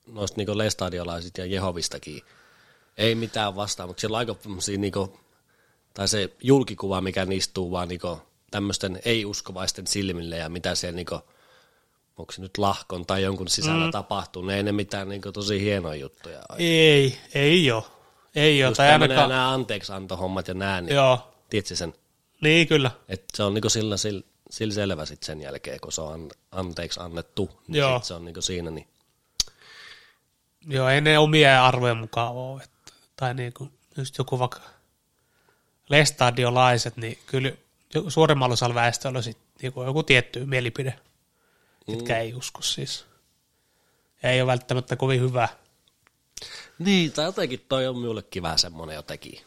noista niinku lestadiolaisista ja Jehovistakin. Ei mitään vastaan, mutta siellä on aika niinku, tai se julkikuva, mikä niistuu vaan niinku, tämmöisten ei-uskovaisten silmille ja mitä siellä... Niinku, onko se nyt lahkon tai jonkun sisällä mm. tapahtuu, ne ei ne mitään niin kuin, tosi hienoja juttuja. Ei, ei ole. Ei ole. Just ainakaan... nämä anteeksiantohommat ja nämä, niin joo. Tiedätkö sen? Niin, kyllä. Et se on niin kuin, sillä, sillä, sillä selvä sitten sen jälkeen, kun se on anteeksi annettu, niin joo. Se on niin kuin, siinä. Niin... Joo, ei ne omia arvojen mukaan ole. Että, tai niin kuin, just joku vaikka lestadiolaiset, niin kyllä suuremmalla osalla väestöllä on niin joku tietty mielipide. Ketkä mm. ei usko siis. Ja ei ole välttämättä kovin hyvä. Niin, tai jotenkin toi on minullekin vähän semmoinen jotenkin.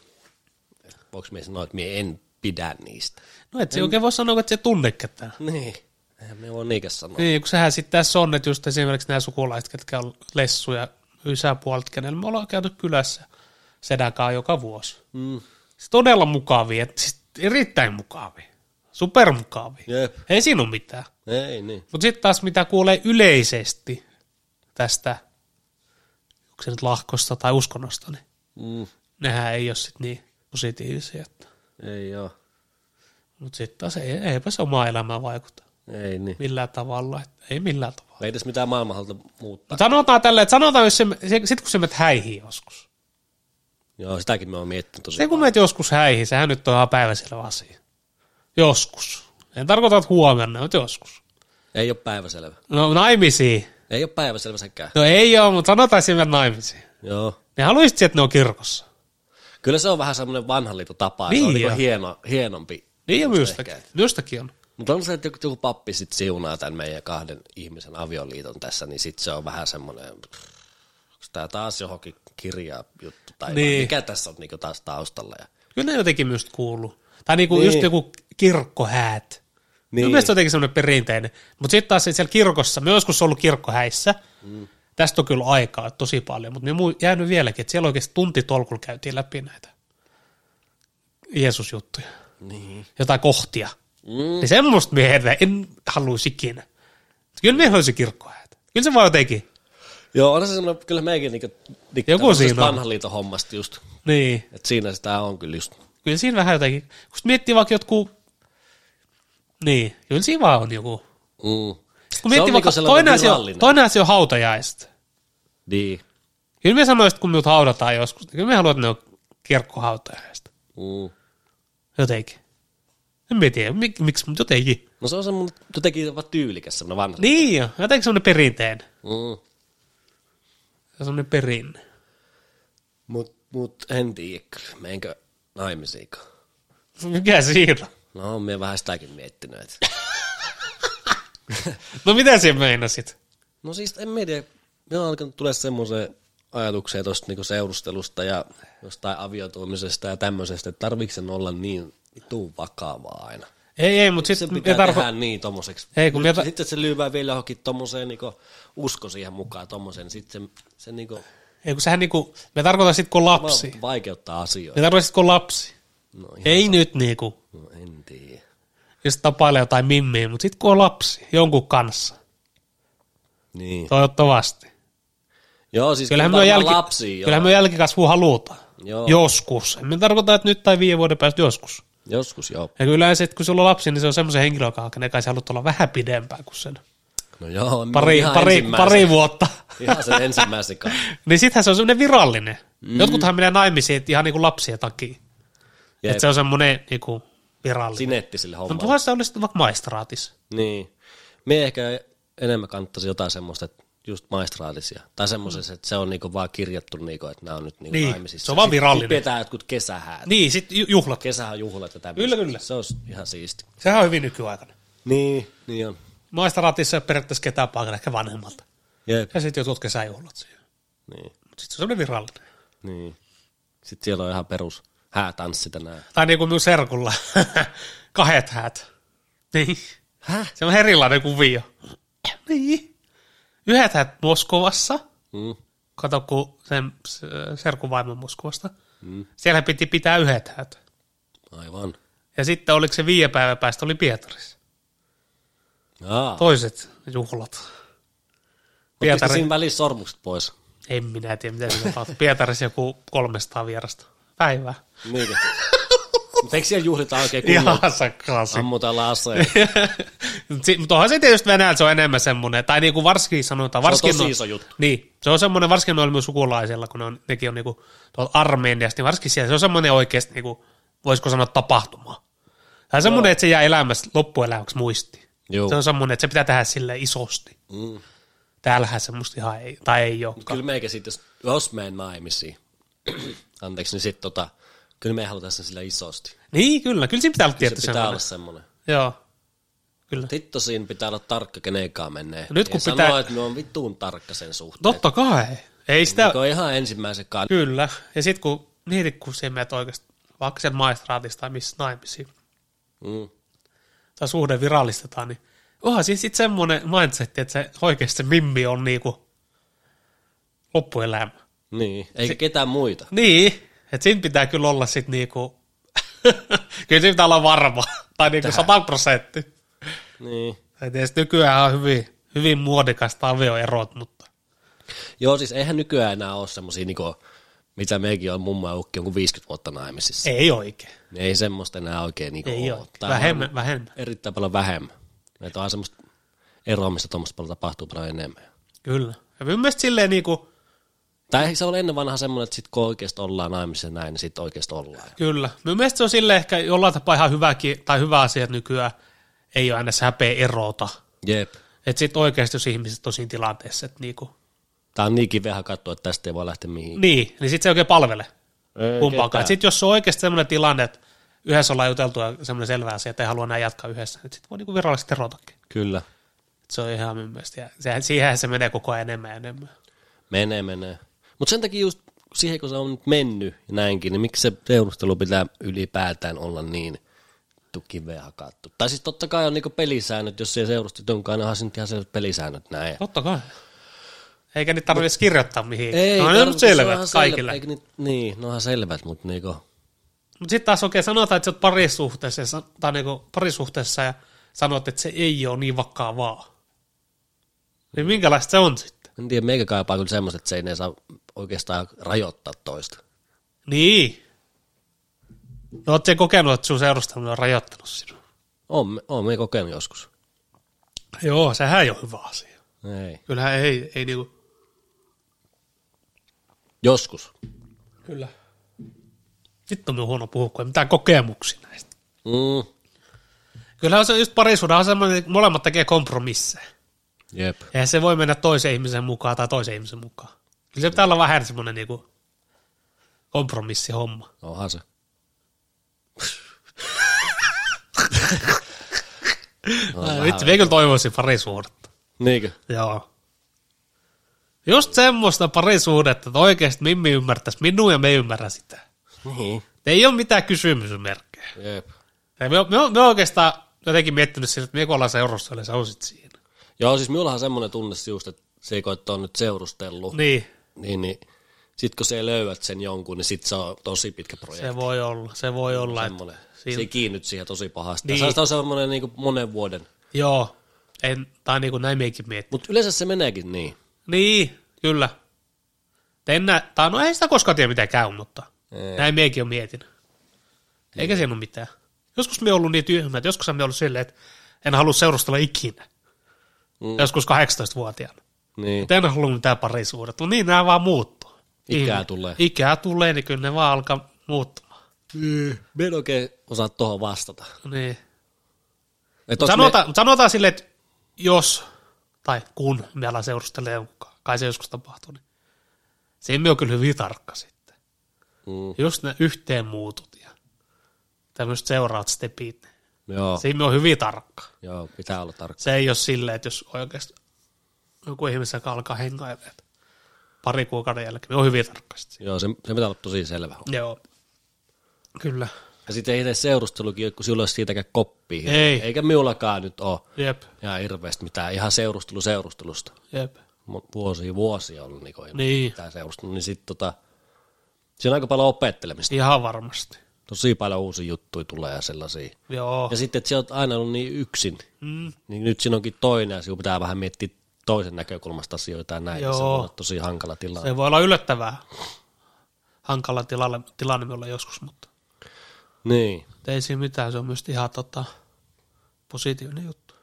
Voinko minä sanoa, että minä en pidä niistä? No et en... se oikein voi sanoa, että se tunne ketään. Niin, eihän minä voi niinkäs sanoa. Niin, kun sehän sitten tässä on, että just esimerkiksi nämä sukulaiset, ketkä on lessuja ysäpuolta, kenellä me ollaan käyty kylässä sedäkaan joka vuosi. Mm. Se todella mukavia, siis erittäin mukavia. Supermukavia. Jep. Ei siinä ole mitään. Ei niin. Mutta sitten taas mitä kuulee yleisesti tästä, onko se nyt lahkosta tai uskonnosta, niin mm. nehän ei ole sitten niin positiivisia. Että. Ei ole. Mutta sitten taas ei, eipä se omaa elämää vaikuta. Ei niin. Millään tavalla. Että ei millään tavalla. Ei edes mitään maailmanhalta muuttaa. Mut sanotaan tälleen, että sanotaan, jos se, sit kun se menet häihin joskus. Joo, sitäkin me oon miettinyt tosi. Se kun menet joskus häihin, sehän nyt on ihan päiväselvä asia. Joskus. En tarkoita, että huomenna, mutta joskus. Ei ole päiväselvä. No naimisiin. Ei ole päiväselvä sekään. No ei ole, mutta sanotaan esimerkiksi naimisiin. Joo. Ne haluaisit, että ne on kirkossa. Kyllä se on vähän semmoinen vanhan liiton tapa. Niin se on niin hieno, hienompi. Niin ja myöstäkin. Myöstäkin on. Mutta on se, että joku pappi sitten siunaa tämän meidän kahden ihmisen avioliiton tässä, niin sitten se on vähän semmoinen, onko tämä taas johonkin kirjajuttu tai niin. Mikä tässä on niin taas taustalla. Ja... Kyllä ne jotenkin myöstä kuuluu. Tai niinku niin. Just joku kirkkohäät. Niin. Mielestäni se on jotenkin semmoinen perinteinen. Mutta sitten taas siellä kirkossa, me joskus ollut kirkkohäissä, mm. tästä on kyllä aikaa tosi paljon, mutta me on jäänyt vieläkin, että siellä oikeasti tuntitolkulla käytiin läpi näitä Jeesus-juttuja. Niin. Jotain kohtia. Mm. Niin semmoista me herää, en haluaisi ikinä. Kyllä me haluaisi kirkkohäitä. Kyllä se vaan jotenkin. Joo, on se semmoinen, kyllä meikin niinku dikkaamassa vanhan liiton hommasta just. Niin. Että siinä sitä on kyllä just. Kyllä siinä vähän jotenkin, kun miettii vaikka jotkut. Niin, kyllä siinä vaan on joku. Mm. Kun miettii vaikka, toinen asia, toinen asia on hautajaiset. Niin. Kyllä me sanoisin, kun minut haudataan joskus, kyllä me haluamme, että ne on kirkkohautajaiset. Mm. Jotenkin. En tiedä, mik, miksi, mutta jotenkin. No se on semmoinen jotenkin tyylikäs semmoinen vanha. Niin, jotenkin semmoinen perinteen. Mm. Se on semmoinen perinne. Mut, mut en tiedä kyllä, meinkö naimisiinkaan. Mikä siinä on? No, minä vähän sitäkin miettinyt. No, mitä sinä meinasit? No siis, en tiedä. Minä on alkanut tulla semmoiseen ajatukseen tuosta niinku seurustelusta ja jostain avioitumisesta ja tämmöisestä, että tarvitsen olla niin vitun vakavaa aina. Ei, ei, mutta sitten... Se pitää tarko... tehdä niin tommoseksi. Ei, kun Nyt, ta... Sitten se lyyvää vielä johonkin tommoseen niinku usko siihen mukaan tommoseen, niin sitten se, se niinku... Ei, kun sehän niinku... Me tarkoitan sitten, kun on lapsi. Vaikeuttaa asioita. Me tarkoitan sitten, kun on lapsi. No, ei totta. Nyt niinku... No, en tiedä. Jos tapailee jotain mimmiä, mutta sitten kun on lapsi jonkun kanssa. Niin. Toivottavasti. Joo, siis kyllähän me jälki... lapsia. Kyllähän me jälkikasvua halutaan. Joo. Joskus. En me tarkoita, että nyt tai viiden vuoden päästä joskus. Joskus, joo. Ja kyllä se, kun sulla on lapsi, niin se on semmoisen henkilön, joka kai sä haluat olla vähän pidempään kuin sen. No joo. Pari, pari, pari vuotta. Ihan sen ensimmäisen kanssa. Niin sittenhän se on semmoinen virallinen. Mm. Jotkuthan menee naimisiin ihan niin kuin lapsia takia. Että se on semmoinen niin kuin virallinen. Sinetti sille hommalle. No puhuessa olisi vaikka maistraatissa. Niin. Mie ehkä enemmän kannattaisi jotain semmoista, että just maistraatisia. Tai semmoisessa, että se on niinku vaan kirjattu, niinku, että nämä on nyt niinku niin, naimisissa. Se on vaan virallinen. Sitten pitää jotkut kesähäät. Niin, sitten juhlat. Kesähän juhlat ja tämmöistä. Kyllä, kyllä. Se on ihan siisti. Sehän on hyvin nykyaikainen. Niin, niin on. Maistraatissa ei ole periaatteessa ketään paikalla, ehkä vanhemmalta. Jep. Ja sitten jotkut kesäjuhlat siihen. Niin. Sitten se on semmoinen virallinen. Niin. Sitten siellä on ihan perus. Häätanssi tänään. Tai niin kuin minun serkulla. Kahet häät. Niin. Häh? Se on erilainen kuvio. Niin. Yhdet häät Moskovassa. Mm. Kato, kun sen serkun vaimon Moskovasta. Mm. Siellä piti pitää yhdet häät. Aivan. Ja sitten oliko se viiden päivän päästä, oli Pietarissa. Jaa. Toiset juhlat. Pietarin... Oliko siinä välissä sormukset pois? En minä tiedä, mitä sinä olet. Pietarissa joku kolmesataa vierasta. Päivää. Niinkin. Mutta eikö siellä juhlitaan oikein kunnolla? Ihan sakkaasi. Ammutaan laseja. Mutta onhan se tietysti Venäjällä, se on enemmän semmoinen, tai niinku varsinkin sanotaan. Varsinkin se on tosi iso juttu. Niin, se on semmoinen, varsinkin noilla myös sukulaisilla, kun ne on, nekin on niinku tuolta Armeniasta, niin varsinkin siellä se on semmoinen oikeasti, niinku, voisiko sanoa, tapahtuma. Se on semmoinen, että se jää elämässä loppuelämäksi muistiin. Se on semmoinen, että se pitää tehdä sille isosti. Mm. Täällähän semmoista ihan ei, tai ei olekaan. Kyllä meikä sitten, jos meen naimisiin. Anteeksi, niin sitten tota, kyllä me ei haluta sen sillä isosti. Niin, kyllä. Kyllä siinä pitää olla tietty semmoinen. Pitää olla semmoinen. Joo, kyllä. Titto siinä pitää olla tarkka, kenenkaan menee. Nyt kun ja pitää... sanoa, että me on vittuun tarkka sen suhteen. Totta kai. Ei sitä... Niin, kun ihan ensimmäisenkaan. Kyllä. Ja sitten kun niitä, kun sinä menet oikeasti, vaikka sen maistraatissa tai missä naimisiin, mm. tai suhde virallistetaan, niin onhan siis sitten semmoinen mindset, että se oikeasti se mimmi on niinku loppuelämä. Niin, eikä se, ketään muita. Niin, että siinä pitää kyllä olla sit niinku, kyllä siinä pitää olla varma, tai niinku sata prosenttia. Niin. Et edes nykyään on hyvin, hyvin muodikasta avioerot, mutta. Joo, siis eihän nykyään enää ole semmosia niinku, mitä meikin on mummo ja ukki jonkun viisikymmentä vuotta naimisissa. Ei oikein. Ei semmoista enää oikein niinku ei ole. Ei vähemmän, vähemmän. Erittäin paljon vähemmän. Että on semmoista eroamista, tuommoista paljon tapahtuu paljon enemmän. Kyllä. Ja minun mielestä silleen niinku. Tai se on ennen vanha semmoinen, että sit kun oikeasti ollaan naimissa näin, niin sitten oikeasti ollaan. Kyllä. Minun mielestä se on silleen ehkä jollain tapaa ihan hyväkin, tai hyvä asia, että nykyään ei ole aina häpeä erota. Jep. Että sitten oikeasti jos ihmiset on siinä tilanteessa, että niinku. Tämä on niin kiveä katsoa, että tästä ei voi lähteä mihin. Niin, niin sitten se oikein palvele kumpaakaan. Sitten jos on oikeasti semmoinen tilanne, että yhdessä ollaan juteltu ja semmoinen selvä asia, että ei halua enää jatkaa yhdessä, niin sitten voi niinku virallisesti erotakin. Kyllä. Et se on ihan minun mielestä. Siihenhän se menee koko ajan enemmän ja enemmän. Menee, menee. Mutta sen takia just siihen, kun se on nyt mennyt ja näinkin, niin miksi se seurustelu pitää ylipäätään olla niin hakattu, kiveä hakattu. Tai siis totta kai on niinku pelisäännöt, jos ei seurustit onkaan, onhan se nyt ihan sellaiset pelisäännöt näin. Totta kai. Eikä niitä tarvitse kirjoittaa mihinkään. Ei, no on nyt selvät kaikille. Selvä, niitä, niin, ne onhan selvät, mutta niinku. Mut sitten taas oikein sanotaan, että sä oot parisuhteessa, tai niinku parisuhteessa ja sanot, että se ei ole niin vakavaa. Niin minkälaista se on sitten? En tiedä, meikä kaipaa kyllä semmoista, että se ei ne saa oikeastaan rajoittaa toista. Niin. No oot sä kokenut, että sun seurustaminen on rajoittanut sinua? Oon, oon me kokenut joskus. Joo, sehän ei ole hyvä asia. Ei. Kyllähän ei, ei niinku. Joskus. Kyllä. Nyt on huono puhua, kun ei mitään kokemuksia näistä. Mm. Kyllähän se just parisuhde on semmoinen, että molemmat tekee kompromisseja. Jep. Eihän se voi mennä toisen ihmisen mukaan tai toisen ihmisen mukaan. Kyllä se pitää olla vähän semmoinen niinku kompromissihomma. Onhan se. No, vitsi, minä kyllä toivoisin parisuhdetta. Niinkö? Joo. Just semmoista parisuhdetta, että oikeasti Mimmi ymmärtäisi minua ja me ymmärrä sitä. Niin. Ei ole mitään kysymysmerkkejä. Jep. Me oikeastaan jotenkin miettinyt sillä, että me kun ollaan seurustelleet, sä osit siinä. Joo, siis minullahan semmoinen tunne just, että se kun et ole nyt seurustellut. Niin. Niin, niin. Sitten kun se löydät sen jonkun, niin sitten se on tosi pitkä projekti. Se voi olla, se voi olla. Semmoinen. Siin. Se kiinnyt siihen tosi pahasti. Niin. Ja se on semmoinen niin monen vuoden. Joo, en, tai niin kuin näin meikin miettii. Mutta yleensä se meneekin niin. Niin, kyllä. Ennä, tai no ei sitä koskaan tiedä mitä käy, mutta ei. Näin meikin on mietin. Eikä siinä ole mitään. Joskus me on ollut niin tyhmä, että joskus me on ollut silleen, että en halua seurustella ikinä. Mm. Joskus kahdeksantoistavuotiaana. Niin. Mutta en halua mitään parisuudetta. No niin, nämä vaan muuttuu. Ikää Ihme. tulee. Ikää tulee, niin kyllä ne vaan alkaa muuttumaan. Mm. Me en oikein osaa tuohon vastata. Niin. Sanotaan, me... sanotaan silleen, että jos tai kun me alan seurustelemaan, kai se joskus tapahtuu, niin se emme ole kyllä hyvin tarkka sitten. Mm. Just ne yhteen muutut ja tämmöiset seuraat stepit. Joo. Se emme ole hyvin tarkka. Joo, pitää olla tarkka. Se ei ole silleen, että jos oikeasti joku ihmisen alkaa hengailemaan pari kuukauden jälkeen, me on hyvin tarkasti. Joo, se, se pitää olla tosi selvä. Joo, kyllä. Ja sitten ei tee seurustelukin, kun sinulla olisi siitäkään koppia. Ei. Eikä minullakaan nyt ole. Jep. Ihan hirveästi mitään, ihan seurustelu seurustelusta. Jep. Vuosia, vuosia on ollut niin kuin niin. Mitään seurustelu, niin sitten tota, siinä on aika paljon opettelemista. Ihan varmasti. Tosi paljon uusia juttuja tulee ja sellaisia. Joo. Ja sitten, että sinä olet aina ollut niin yksin, mm. niin nyt siinä onkin toinen ja sinun pitää vähän miettiä toisen näkökulmasta asioita ja näin. Joo. Se voi olla tosi hankala tilanne. Se voi olla yllättävää hankala tilanne, tilanne me ollaan joskus, mutta niin. Ei siinä mitään, se on myös ihan tota, positiivinen juttu.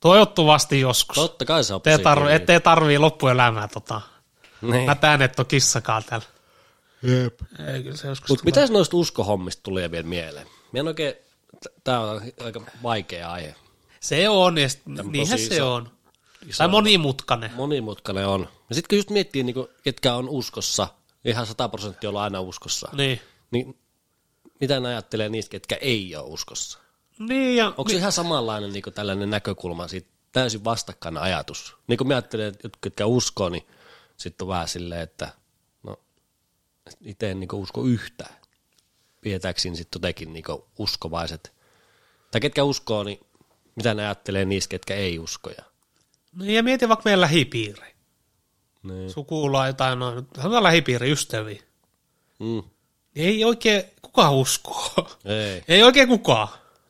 Toivottavasti joskus. Totta kai se on te positiivinen. Tarvi, ettei tarvii loppuelämää. Tota. Niin. Mä tään, et ole kissakaan täällä. Jep. Mutta mitäs noista uskohommista tulee vielä mieleen? Oikein, tää on aika vaikea aihe. Se on, ja niinhän se on. Tai monimutkainen. Monimutkainen on. Ja sitten kun just miettii, niin kun, ketkä on uskossa, ihan sata prosenttia ollaan aina uskossa, niin, niin mitä ne ajattelee niistä, ketkä ei ole uskossa? Niin ja, onko se niin, ihan samanlainen niin tällainen näkökulma, siitä täysin vastakkainen ajatus? Niin kuin me ajattelee, ketkä uskoo, niin sitten on vähän silleen, että no, itse en niin usko yhtään. Pidetääkseni sitten jotenkin niin uskovaiset. Tai ketkä uskoo, niin mitä ne ajattelee niistä, ketkä ei uskoja? No ja mieti vaikka meidän lähipiiri. Niin. Sukulaa tai noin. Sanotaan lähipiiri, ystäviä. Mm. Ei oikein kukaan uskoo. Ei. Ei oikein kukaan.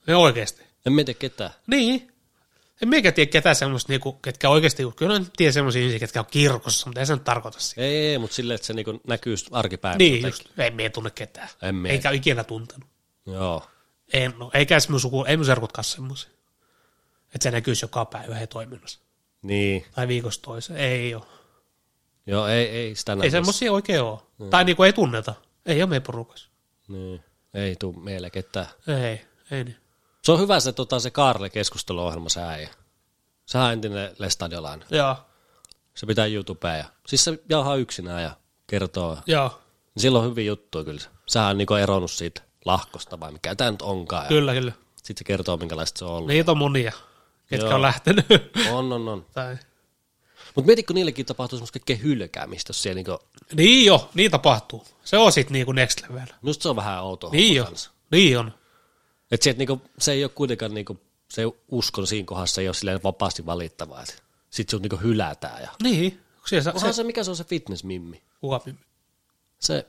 Ei oikeasti. En mieti ketään. Niin. En miekä tiedä ketään semmoista, niinku, ketkä oikeasti uskoo. Kyllä en tiedä semmoisia ihmisiä, ketkä on kirkossa, mutta ei se nyt tarkoita sitä. Ei, ei, mutta silleen, että se niinku näkyy arkipäivänä. Niin just. En mie tunne ketään. En mie. Eikä ikinä tuntenut. Joo. En, no, eikä semmoinen suku, ei mun serkutkaan semmoisia. Että se näkyisi joka päivä he toiminnassa. Niin. Tai viikossa toiseen. Ei ole. Joo, ei, ei sitä nähdä. Ei semmoisia oikein ole. Niin. Tai niinku ei tunneta. Ei ole meidän porukas. Niin. Ei tule meille ketään. Ei, ei niin. Se on hyvä se, tota, se Kaarle-keskusteluohjelma, se äijä. Sehän on entinen Lestadiolainen. Joo. Se pitää YouTubea ja siis se jauhaa yksinään ja kertoo. Joo. Silloin on hyviä juttuja kyllä. Sehän on niinku eronnut siitä lahkosta vai mikä tämä nyt onkaan. Ja kyllä, kyllä. Sitten se kertoo, minkälaista se on ollut. Niitä on monia. Ketkä joo. On lähtenyt. On, on, on. Tai. Mut mietitkö niillekin tapahtuu semmoista kaikkea hylkäämistä, jos siellä niinku. Niin jo, niin tapahtuu. Se on sit niinku next level. Musta se on vähän outoa. Niin on, niin on. Että se, et niinku, se ei ole kuitenkaan, niinku, se uskon siinä kohdassa ei ole silleen vapaasti valittavaa, että sit sut niinku hylätään. Ja... Niin. Siellä, onhan se, se, mikä se on se fitness-mimmi? Kuka mimmi? Se,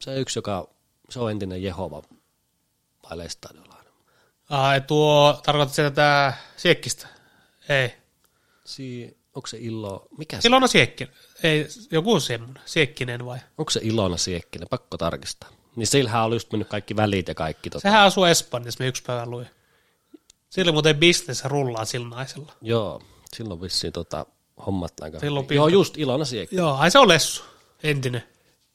se yksi, joka, se on entinen Jehova vai Lestadiolainen. Ai tuo, tarkoitat se tätä siekkistä? Ei. Si, onko se Illo, mikä se? Ilona Siekkinen, ei, joku semmoinen, Siekkinen vai? Onko se Ilona Siekkinen, pakko tarkistaa. Niin sillähän oli just mennyt kaikki välit ja kaikki. Tota. Sehän asuu Espanjassa, me yksi päivä luin. Sillä muuten business rullaa sillä naisella. Joo, silloin vissiin tota... hommat aika. Joo, just Ilona Siekkinen. Joo, ai se on lessu, entinen.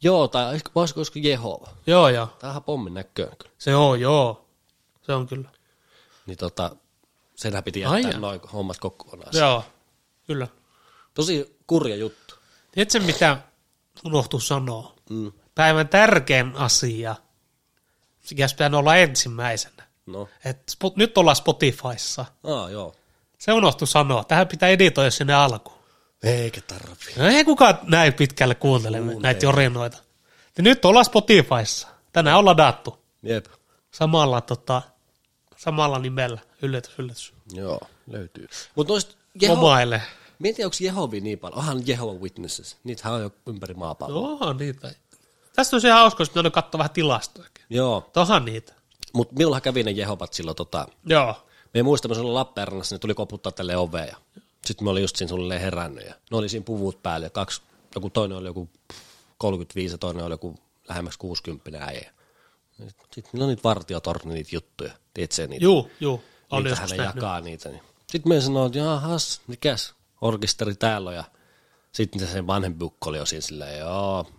Joo, tai voisiko Jehova. Joo, joo. Tämähän pommin näköön kyllä. Se on, joo. Se on kyllä. Niin tota, senhän piti jättää noin hommat kokonaan. Joo, kyllä. Tosi kurja juttu. Tiedätkö mitä unohtuu sanoa? Mm. Päivän tärkein asia, mikä pitää olla ensimmäisenä. No. Et spot, nyt ollaan Spotifyssa. Ah, joo. Se unohtui sanoa. Tähän pitää editoida sinne alkuun. Eikä tarvitse. No ei kukaan näin pitkälle kuuntele Kuunteen. näitä jorinoita. Ja nyt ollaan Spotifyssa. Tänään on ladattu. Jep. Samalla, tota, samalla nimellä. Yllätys, yllätys. Joo, löytyy. Mutta noista Jeho- mietin, onko Jehovia niin paljon? Onhan Jehovan Witnesses. Niitähän on jo ympäri maapalloa. No onhan niitä. Tästä on se hauska, jos me on katsoa vähän tilastoakin. Joo. Onhan niitä. Mutta minullahan kävi ne Jehovat silloin tota... Joo. Me ei muista, me olin Lappeenrannassa, ne tuli koputtaa tälle oveen ja sitten me olin just siinä sulle herännyt ja ne oli siinä puvut päälle ja kaksi, joku toinen oli joku kolmekymmentäviisi ja toinen oli joku lähemmäksi kuusikymmentä äijä. Sitten niillä on niitä vartiotorni niitä juttuja, tiedätkö niitä? Joo, joo. Niitähän ne jakaa niitä. Niin. Sitten me sanoin, että jahas, mikäs orkisteri täällä on ja sitten se vanhempi ukko oli jo siinä silleen, joo,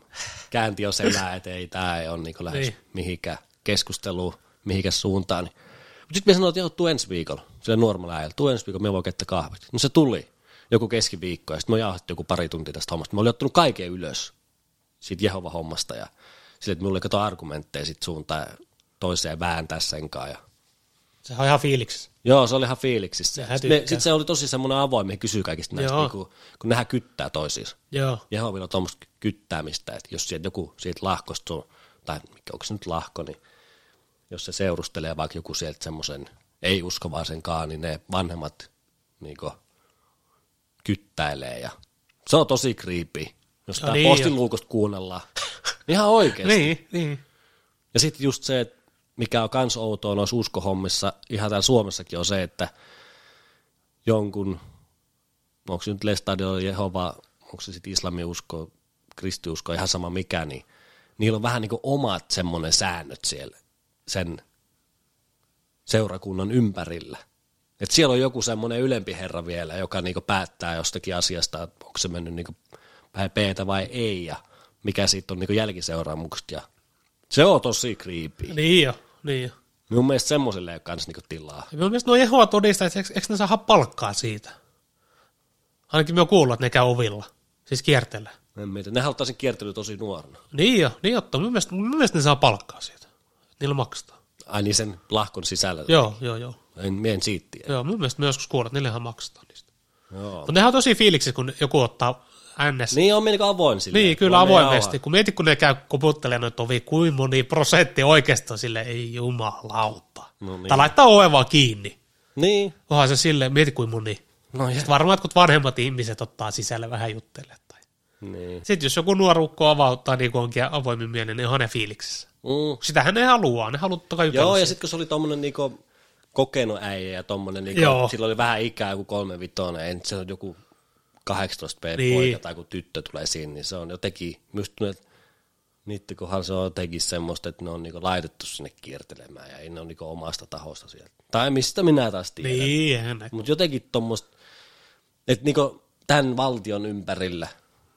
käänti jo selää, että ei tämä ei ole niin lähes niin. Mihinkään keskusteluun, mihinkään suuntaan. Niin. Sitten me sanoin, että joo, tuu ensi viikolla, sille nuormalla äijällä, tuu ensi viikolla, me voi kättä kahvit. No se tuli joku keskiviikko, ja sitten me jauhattiin joku pari tuntia tästä hommasta. Mä olin ottanut kaiken ylös siitä Jehova-hommasta, ja sille, että mulla oli katoa argumentteja sitten suuntaan toiseen vääntää senkaan. Ja... Sehän on ihan fiiliksissä. Joo, se oli ihan fiiliksissä. Sitten, sitten se oli tosi semmoinen avoin, mihin kysyy kaikista näistä, niin kun, kun nehän kyttää toisiinsa. Jehovilla on tuommoista kyttäämistä, että jos sieltä joku siitä lahkostuu, tai onko se nyt lahko, niin... Jos se seurustelee vaikka joku sieltä semmoisen ei-uskovaisenkaan, niin ne vanhemmat niinku kyttäilee. Ja se on tosi creepy, jos tämä niin postiluukosta kuunnellaan. Ihan oikeasti. Niin, niin. Ja sitten just se, mikä on kans outoa noissa uskohommissa, ihan täällä Suomessakin on se, että jonkun, onko se nyt Lestadio Jehova, onko se sitten islamiusko, kristiusko, ihan sama mikä, niin niillä on vähän niin kuin omat semmoinen säännöt siellä sen seurakunnan ympärillä. Et siellä on joku semmoinen ylempi herra vielä, joka niinku päättää jostakin asiasta, että onko se mennyt niinku päin peetä vai ei, ja mikä siitä on niinku jälkiseuraamukset. Ja se on tosi creepy. Niin jo, niin jo. Minun mielestä semmoiselle ei ole kans niinku tilaa. Ja minun mielestä nuo Jehovan todistajat, eikö, eikö ne saa palkkaa siitä? Ainakin me on kuullut, että ne käy ovilla, siis kiertellä. En miettä. Ne haluttaa sen kiertelyä tosi nuorena. Niin jo, niin jo. Minun mielestä, minun mielestä ne saa palkkaa siitä. Niillä maksetaan. Ai niin sen lahkon sisällä? Joo, joo, joo. En, mie en siitä tiedä. Joo, mun mielestä me joskus kuulet, että niillähän maksetaan niistä. Joo. Mutta nehän on tosi fiiliksissä, kun joku ottaa ns. Niin on me niin avoin silleen. Niin, kyllä avoimesti. Kun mietit, kun ne käy koputtelemaan noita ovia, kuinka moni prosentti oikeastaan silleen, ei jumalauta. No niin. Tai laittaa oven vaan kiinni. Niin. Onhan se silleen, mieti kuin moni. No ja. Sitten varmaan jotkut vanhemmat ihmiset ottaa sisälle vähän juttelemaan. Tai. Niin. Sitten jos joku nuorukko avauttaa niin kuin onkin avoimin mielinen, niin onhan ne fiiliksissä. Mm. Sitähän ne haluaa, ne haluaa totta kai jutella. Joo, siitä. Ja sitten kun se oli tommonen niinku kokenut äijä ja tommonen, niinku, sillä oli vähän ikää, joku kolme vitoinen, en se on joku kahdeksantoista vuotias niin. Poika tai kun tyttö tulee siinä, niin se on jotenkin, mystynyt, niitten kohdalla se on jotenkin semmoista, että ne on niinku laitettu sinne kiertelemään ja ei ne ole niinku omasta tahosta sieltä. Tai mistä minä taas tiedän. Niin, mutta jotenkin tommoista, että niinku tämän valtion ympärillä,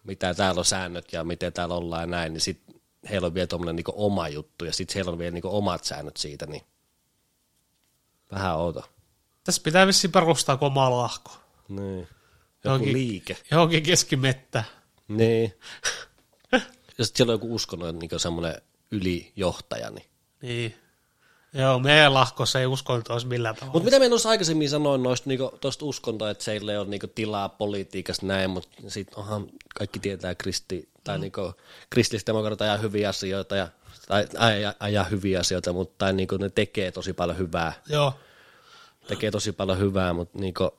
mitä täällä on säännöt ja miten täällä ollaan ja näin, niin sitten heillä on vielä tuommoinen niinku oma juttu, ja sitten heillä on vielä niinku omat säännöt siitä, niin vähän outo. Tässä pitää vissiin perustaa oma lahko. Niin. Joku johonkin, liike. Johonkin keskimettä. Niin. Ja sitten siellä on joku uskonnon niinku semmoinen ylijohtaja. Niin. Niin. Joo, meidän lahkossa ei uskonto olisi millään tavalla. Mutta mitä me tuossa aikaisemmin sanoin noista niinku, uskontoa, että seillä ei ole niinku tilaa politiikasta näin, mutta sitten onhan kaikki tietää kristi, tai mm. niinku, kristillisdemokratia ja hyviä asioita, ja tai ajaa hyviä asioita, mutta niin kuin ne tekee tosi paljon hyvää. Joo. Tekee tosi paljon hyvää, mutta niin kuin,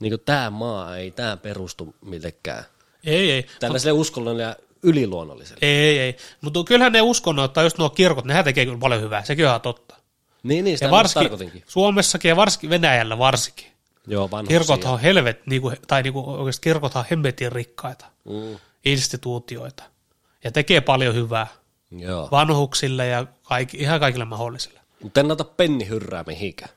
niin kuin tämä maa ei tämä perustu millekään. Ei, ei. Tällaiselle Mut... uskonnolliselle ja yliluonnolliselle. Ei, ei. Mutta kyllähän ne uskonnot tai just nuo kirkot, nehän tekee kyllä paljon hyvää. Sekin on ihan totta. Niin, niin sitä tarkoitinkin. Suomessakin ja varsinkin Venäjällä varsinkin. Joo, vanhoisia. Kirkothan on helvet, niinku, tai niinku, oikeasti kirkothan on hemmetin rikkaita mm. instituutioita. Ja tekee paljon hyvää. Joo. Vanhuksille ja kaik, ihan kaikille mahdollisille. Mutta en ota pennihyrrää mihinkään.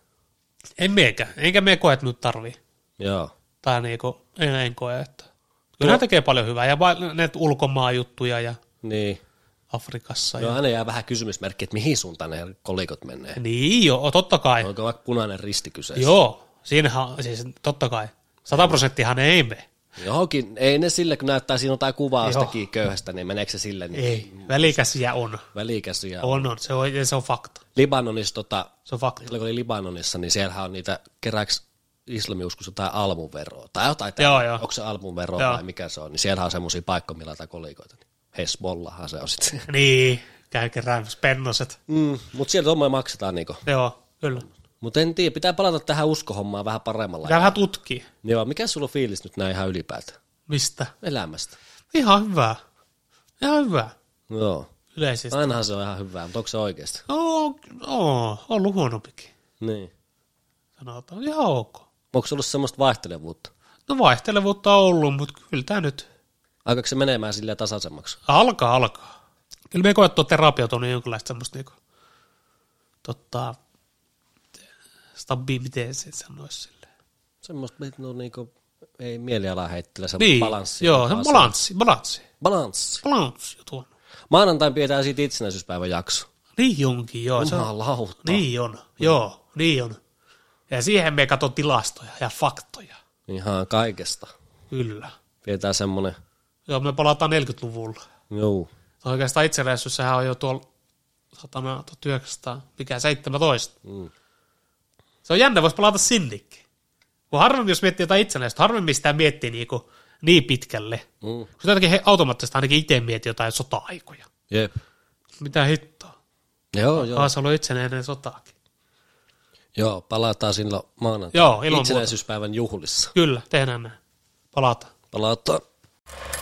En miekään. Enkä me koe, että nyt tarvii. Joo. Tai niinku, en, en koe, että. Kyllä ne tekee paljon hyvää. Ja ne ulkomaan juttuja ja niin. Afrikassa. Joo, ja... aina jää vähän kysymysmerkki, että mihin suuntaan ne kolikot menee. Niin joo, totta kai. Onko vaikka punainen risti kyseessä? Joo. Siinähän, siis totta kai, sata prosenttiahan ei mene. Johonkin, ei ne sille, kun näyttää siinä jotain kuvaa jostakin köyhästä, niin meneekö se sille? Niin ei, välikäsiä on. Välikäsiä on. On, on. Se, on se on fakta. Libanonissa, tota, se on fakta. Oli Libanonissa, niin siellähän on niitä, kerääks islamiuskossa jotain almuveroa, tai jotain, joo, joo. Onko se almuveroa joo. Tai mikä se on, niin siellähän on semmoisia paikkoja, millä tai kolikoita. Hezbollahan se on sitten. Niin, käy keräämässä pennoset. Mm, mutta siellä tuommoja maksetaan niinku. Joo, kyllä. Mutta en tiedä, pitää palata tähän uskohommaan vähän paremmalla. Pitää vähän tutkia. Joo, mikä sulla on fiilis nyt näin ihan ylipäätään? Mistä? Elämästä. Ihan hyvää. Ihan hyvää. Joo. Yleisesti. Ainahan se on ihan hyvää, mutta onko se oikeasti? No, no ollut huonompikin. Niin. Sanotaan, ihan ok. Onko se ollut semmoista vaihtelevuutta? No vaihtelevuutta on ollut, mutta kyllä tämä nyt. Alkaako se menemään silleen tasaisemmaksi? Alkaa, alkaa. Kyllä me koettu terapiat on jonkinlaista semmoista niinku, totta... Stabi, miten se sanoisi silleen? Semmosta, no niinku, ei mieliala heittele, se niin, balanssi. Joo, se on balanssi, balanssi. Balanssi. Balanssi, tuon. Maanantain pidetään siitä itsenäisyyspäivän jakso. Niin onkin, joo. Jumalauta. Niin on, joo, niin on. Ja siihen me katsotaan tilastoja ja faktoja. Ihan kaikesta. Kyllä. Pidetään semmoinen. Joo, me palataan neljäkymmentäluvulla. Joo. Oikeastaan itsenäisyyssähän on jo tuolla satana, tuhatyhdeksänsataa, mikä seitsemäntoista. Mm. Se on jännä, voisi palata sinnekin. Kun harvemmin, jos miettii jotain itsenäistä, harvemmin sitä miettii niin, kuin, niin pitkälle. Mm. Kun jotenkin he automaattisesti ainakin itse miettii jotain sota-aikoja. Jep. Mitä hittoa? Joo, joo. Taas ollut itsenäinen sotaakin. Joo, palataan silloin maanantaina. Joo, ilman itsenäisyyspäivän juhlissa. Kyllä, tehdään näin. Palataan. Palataan.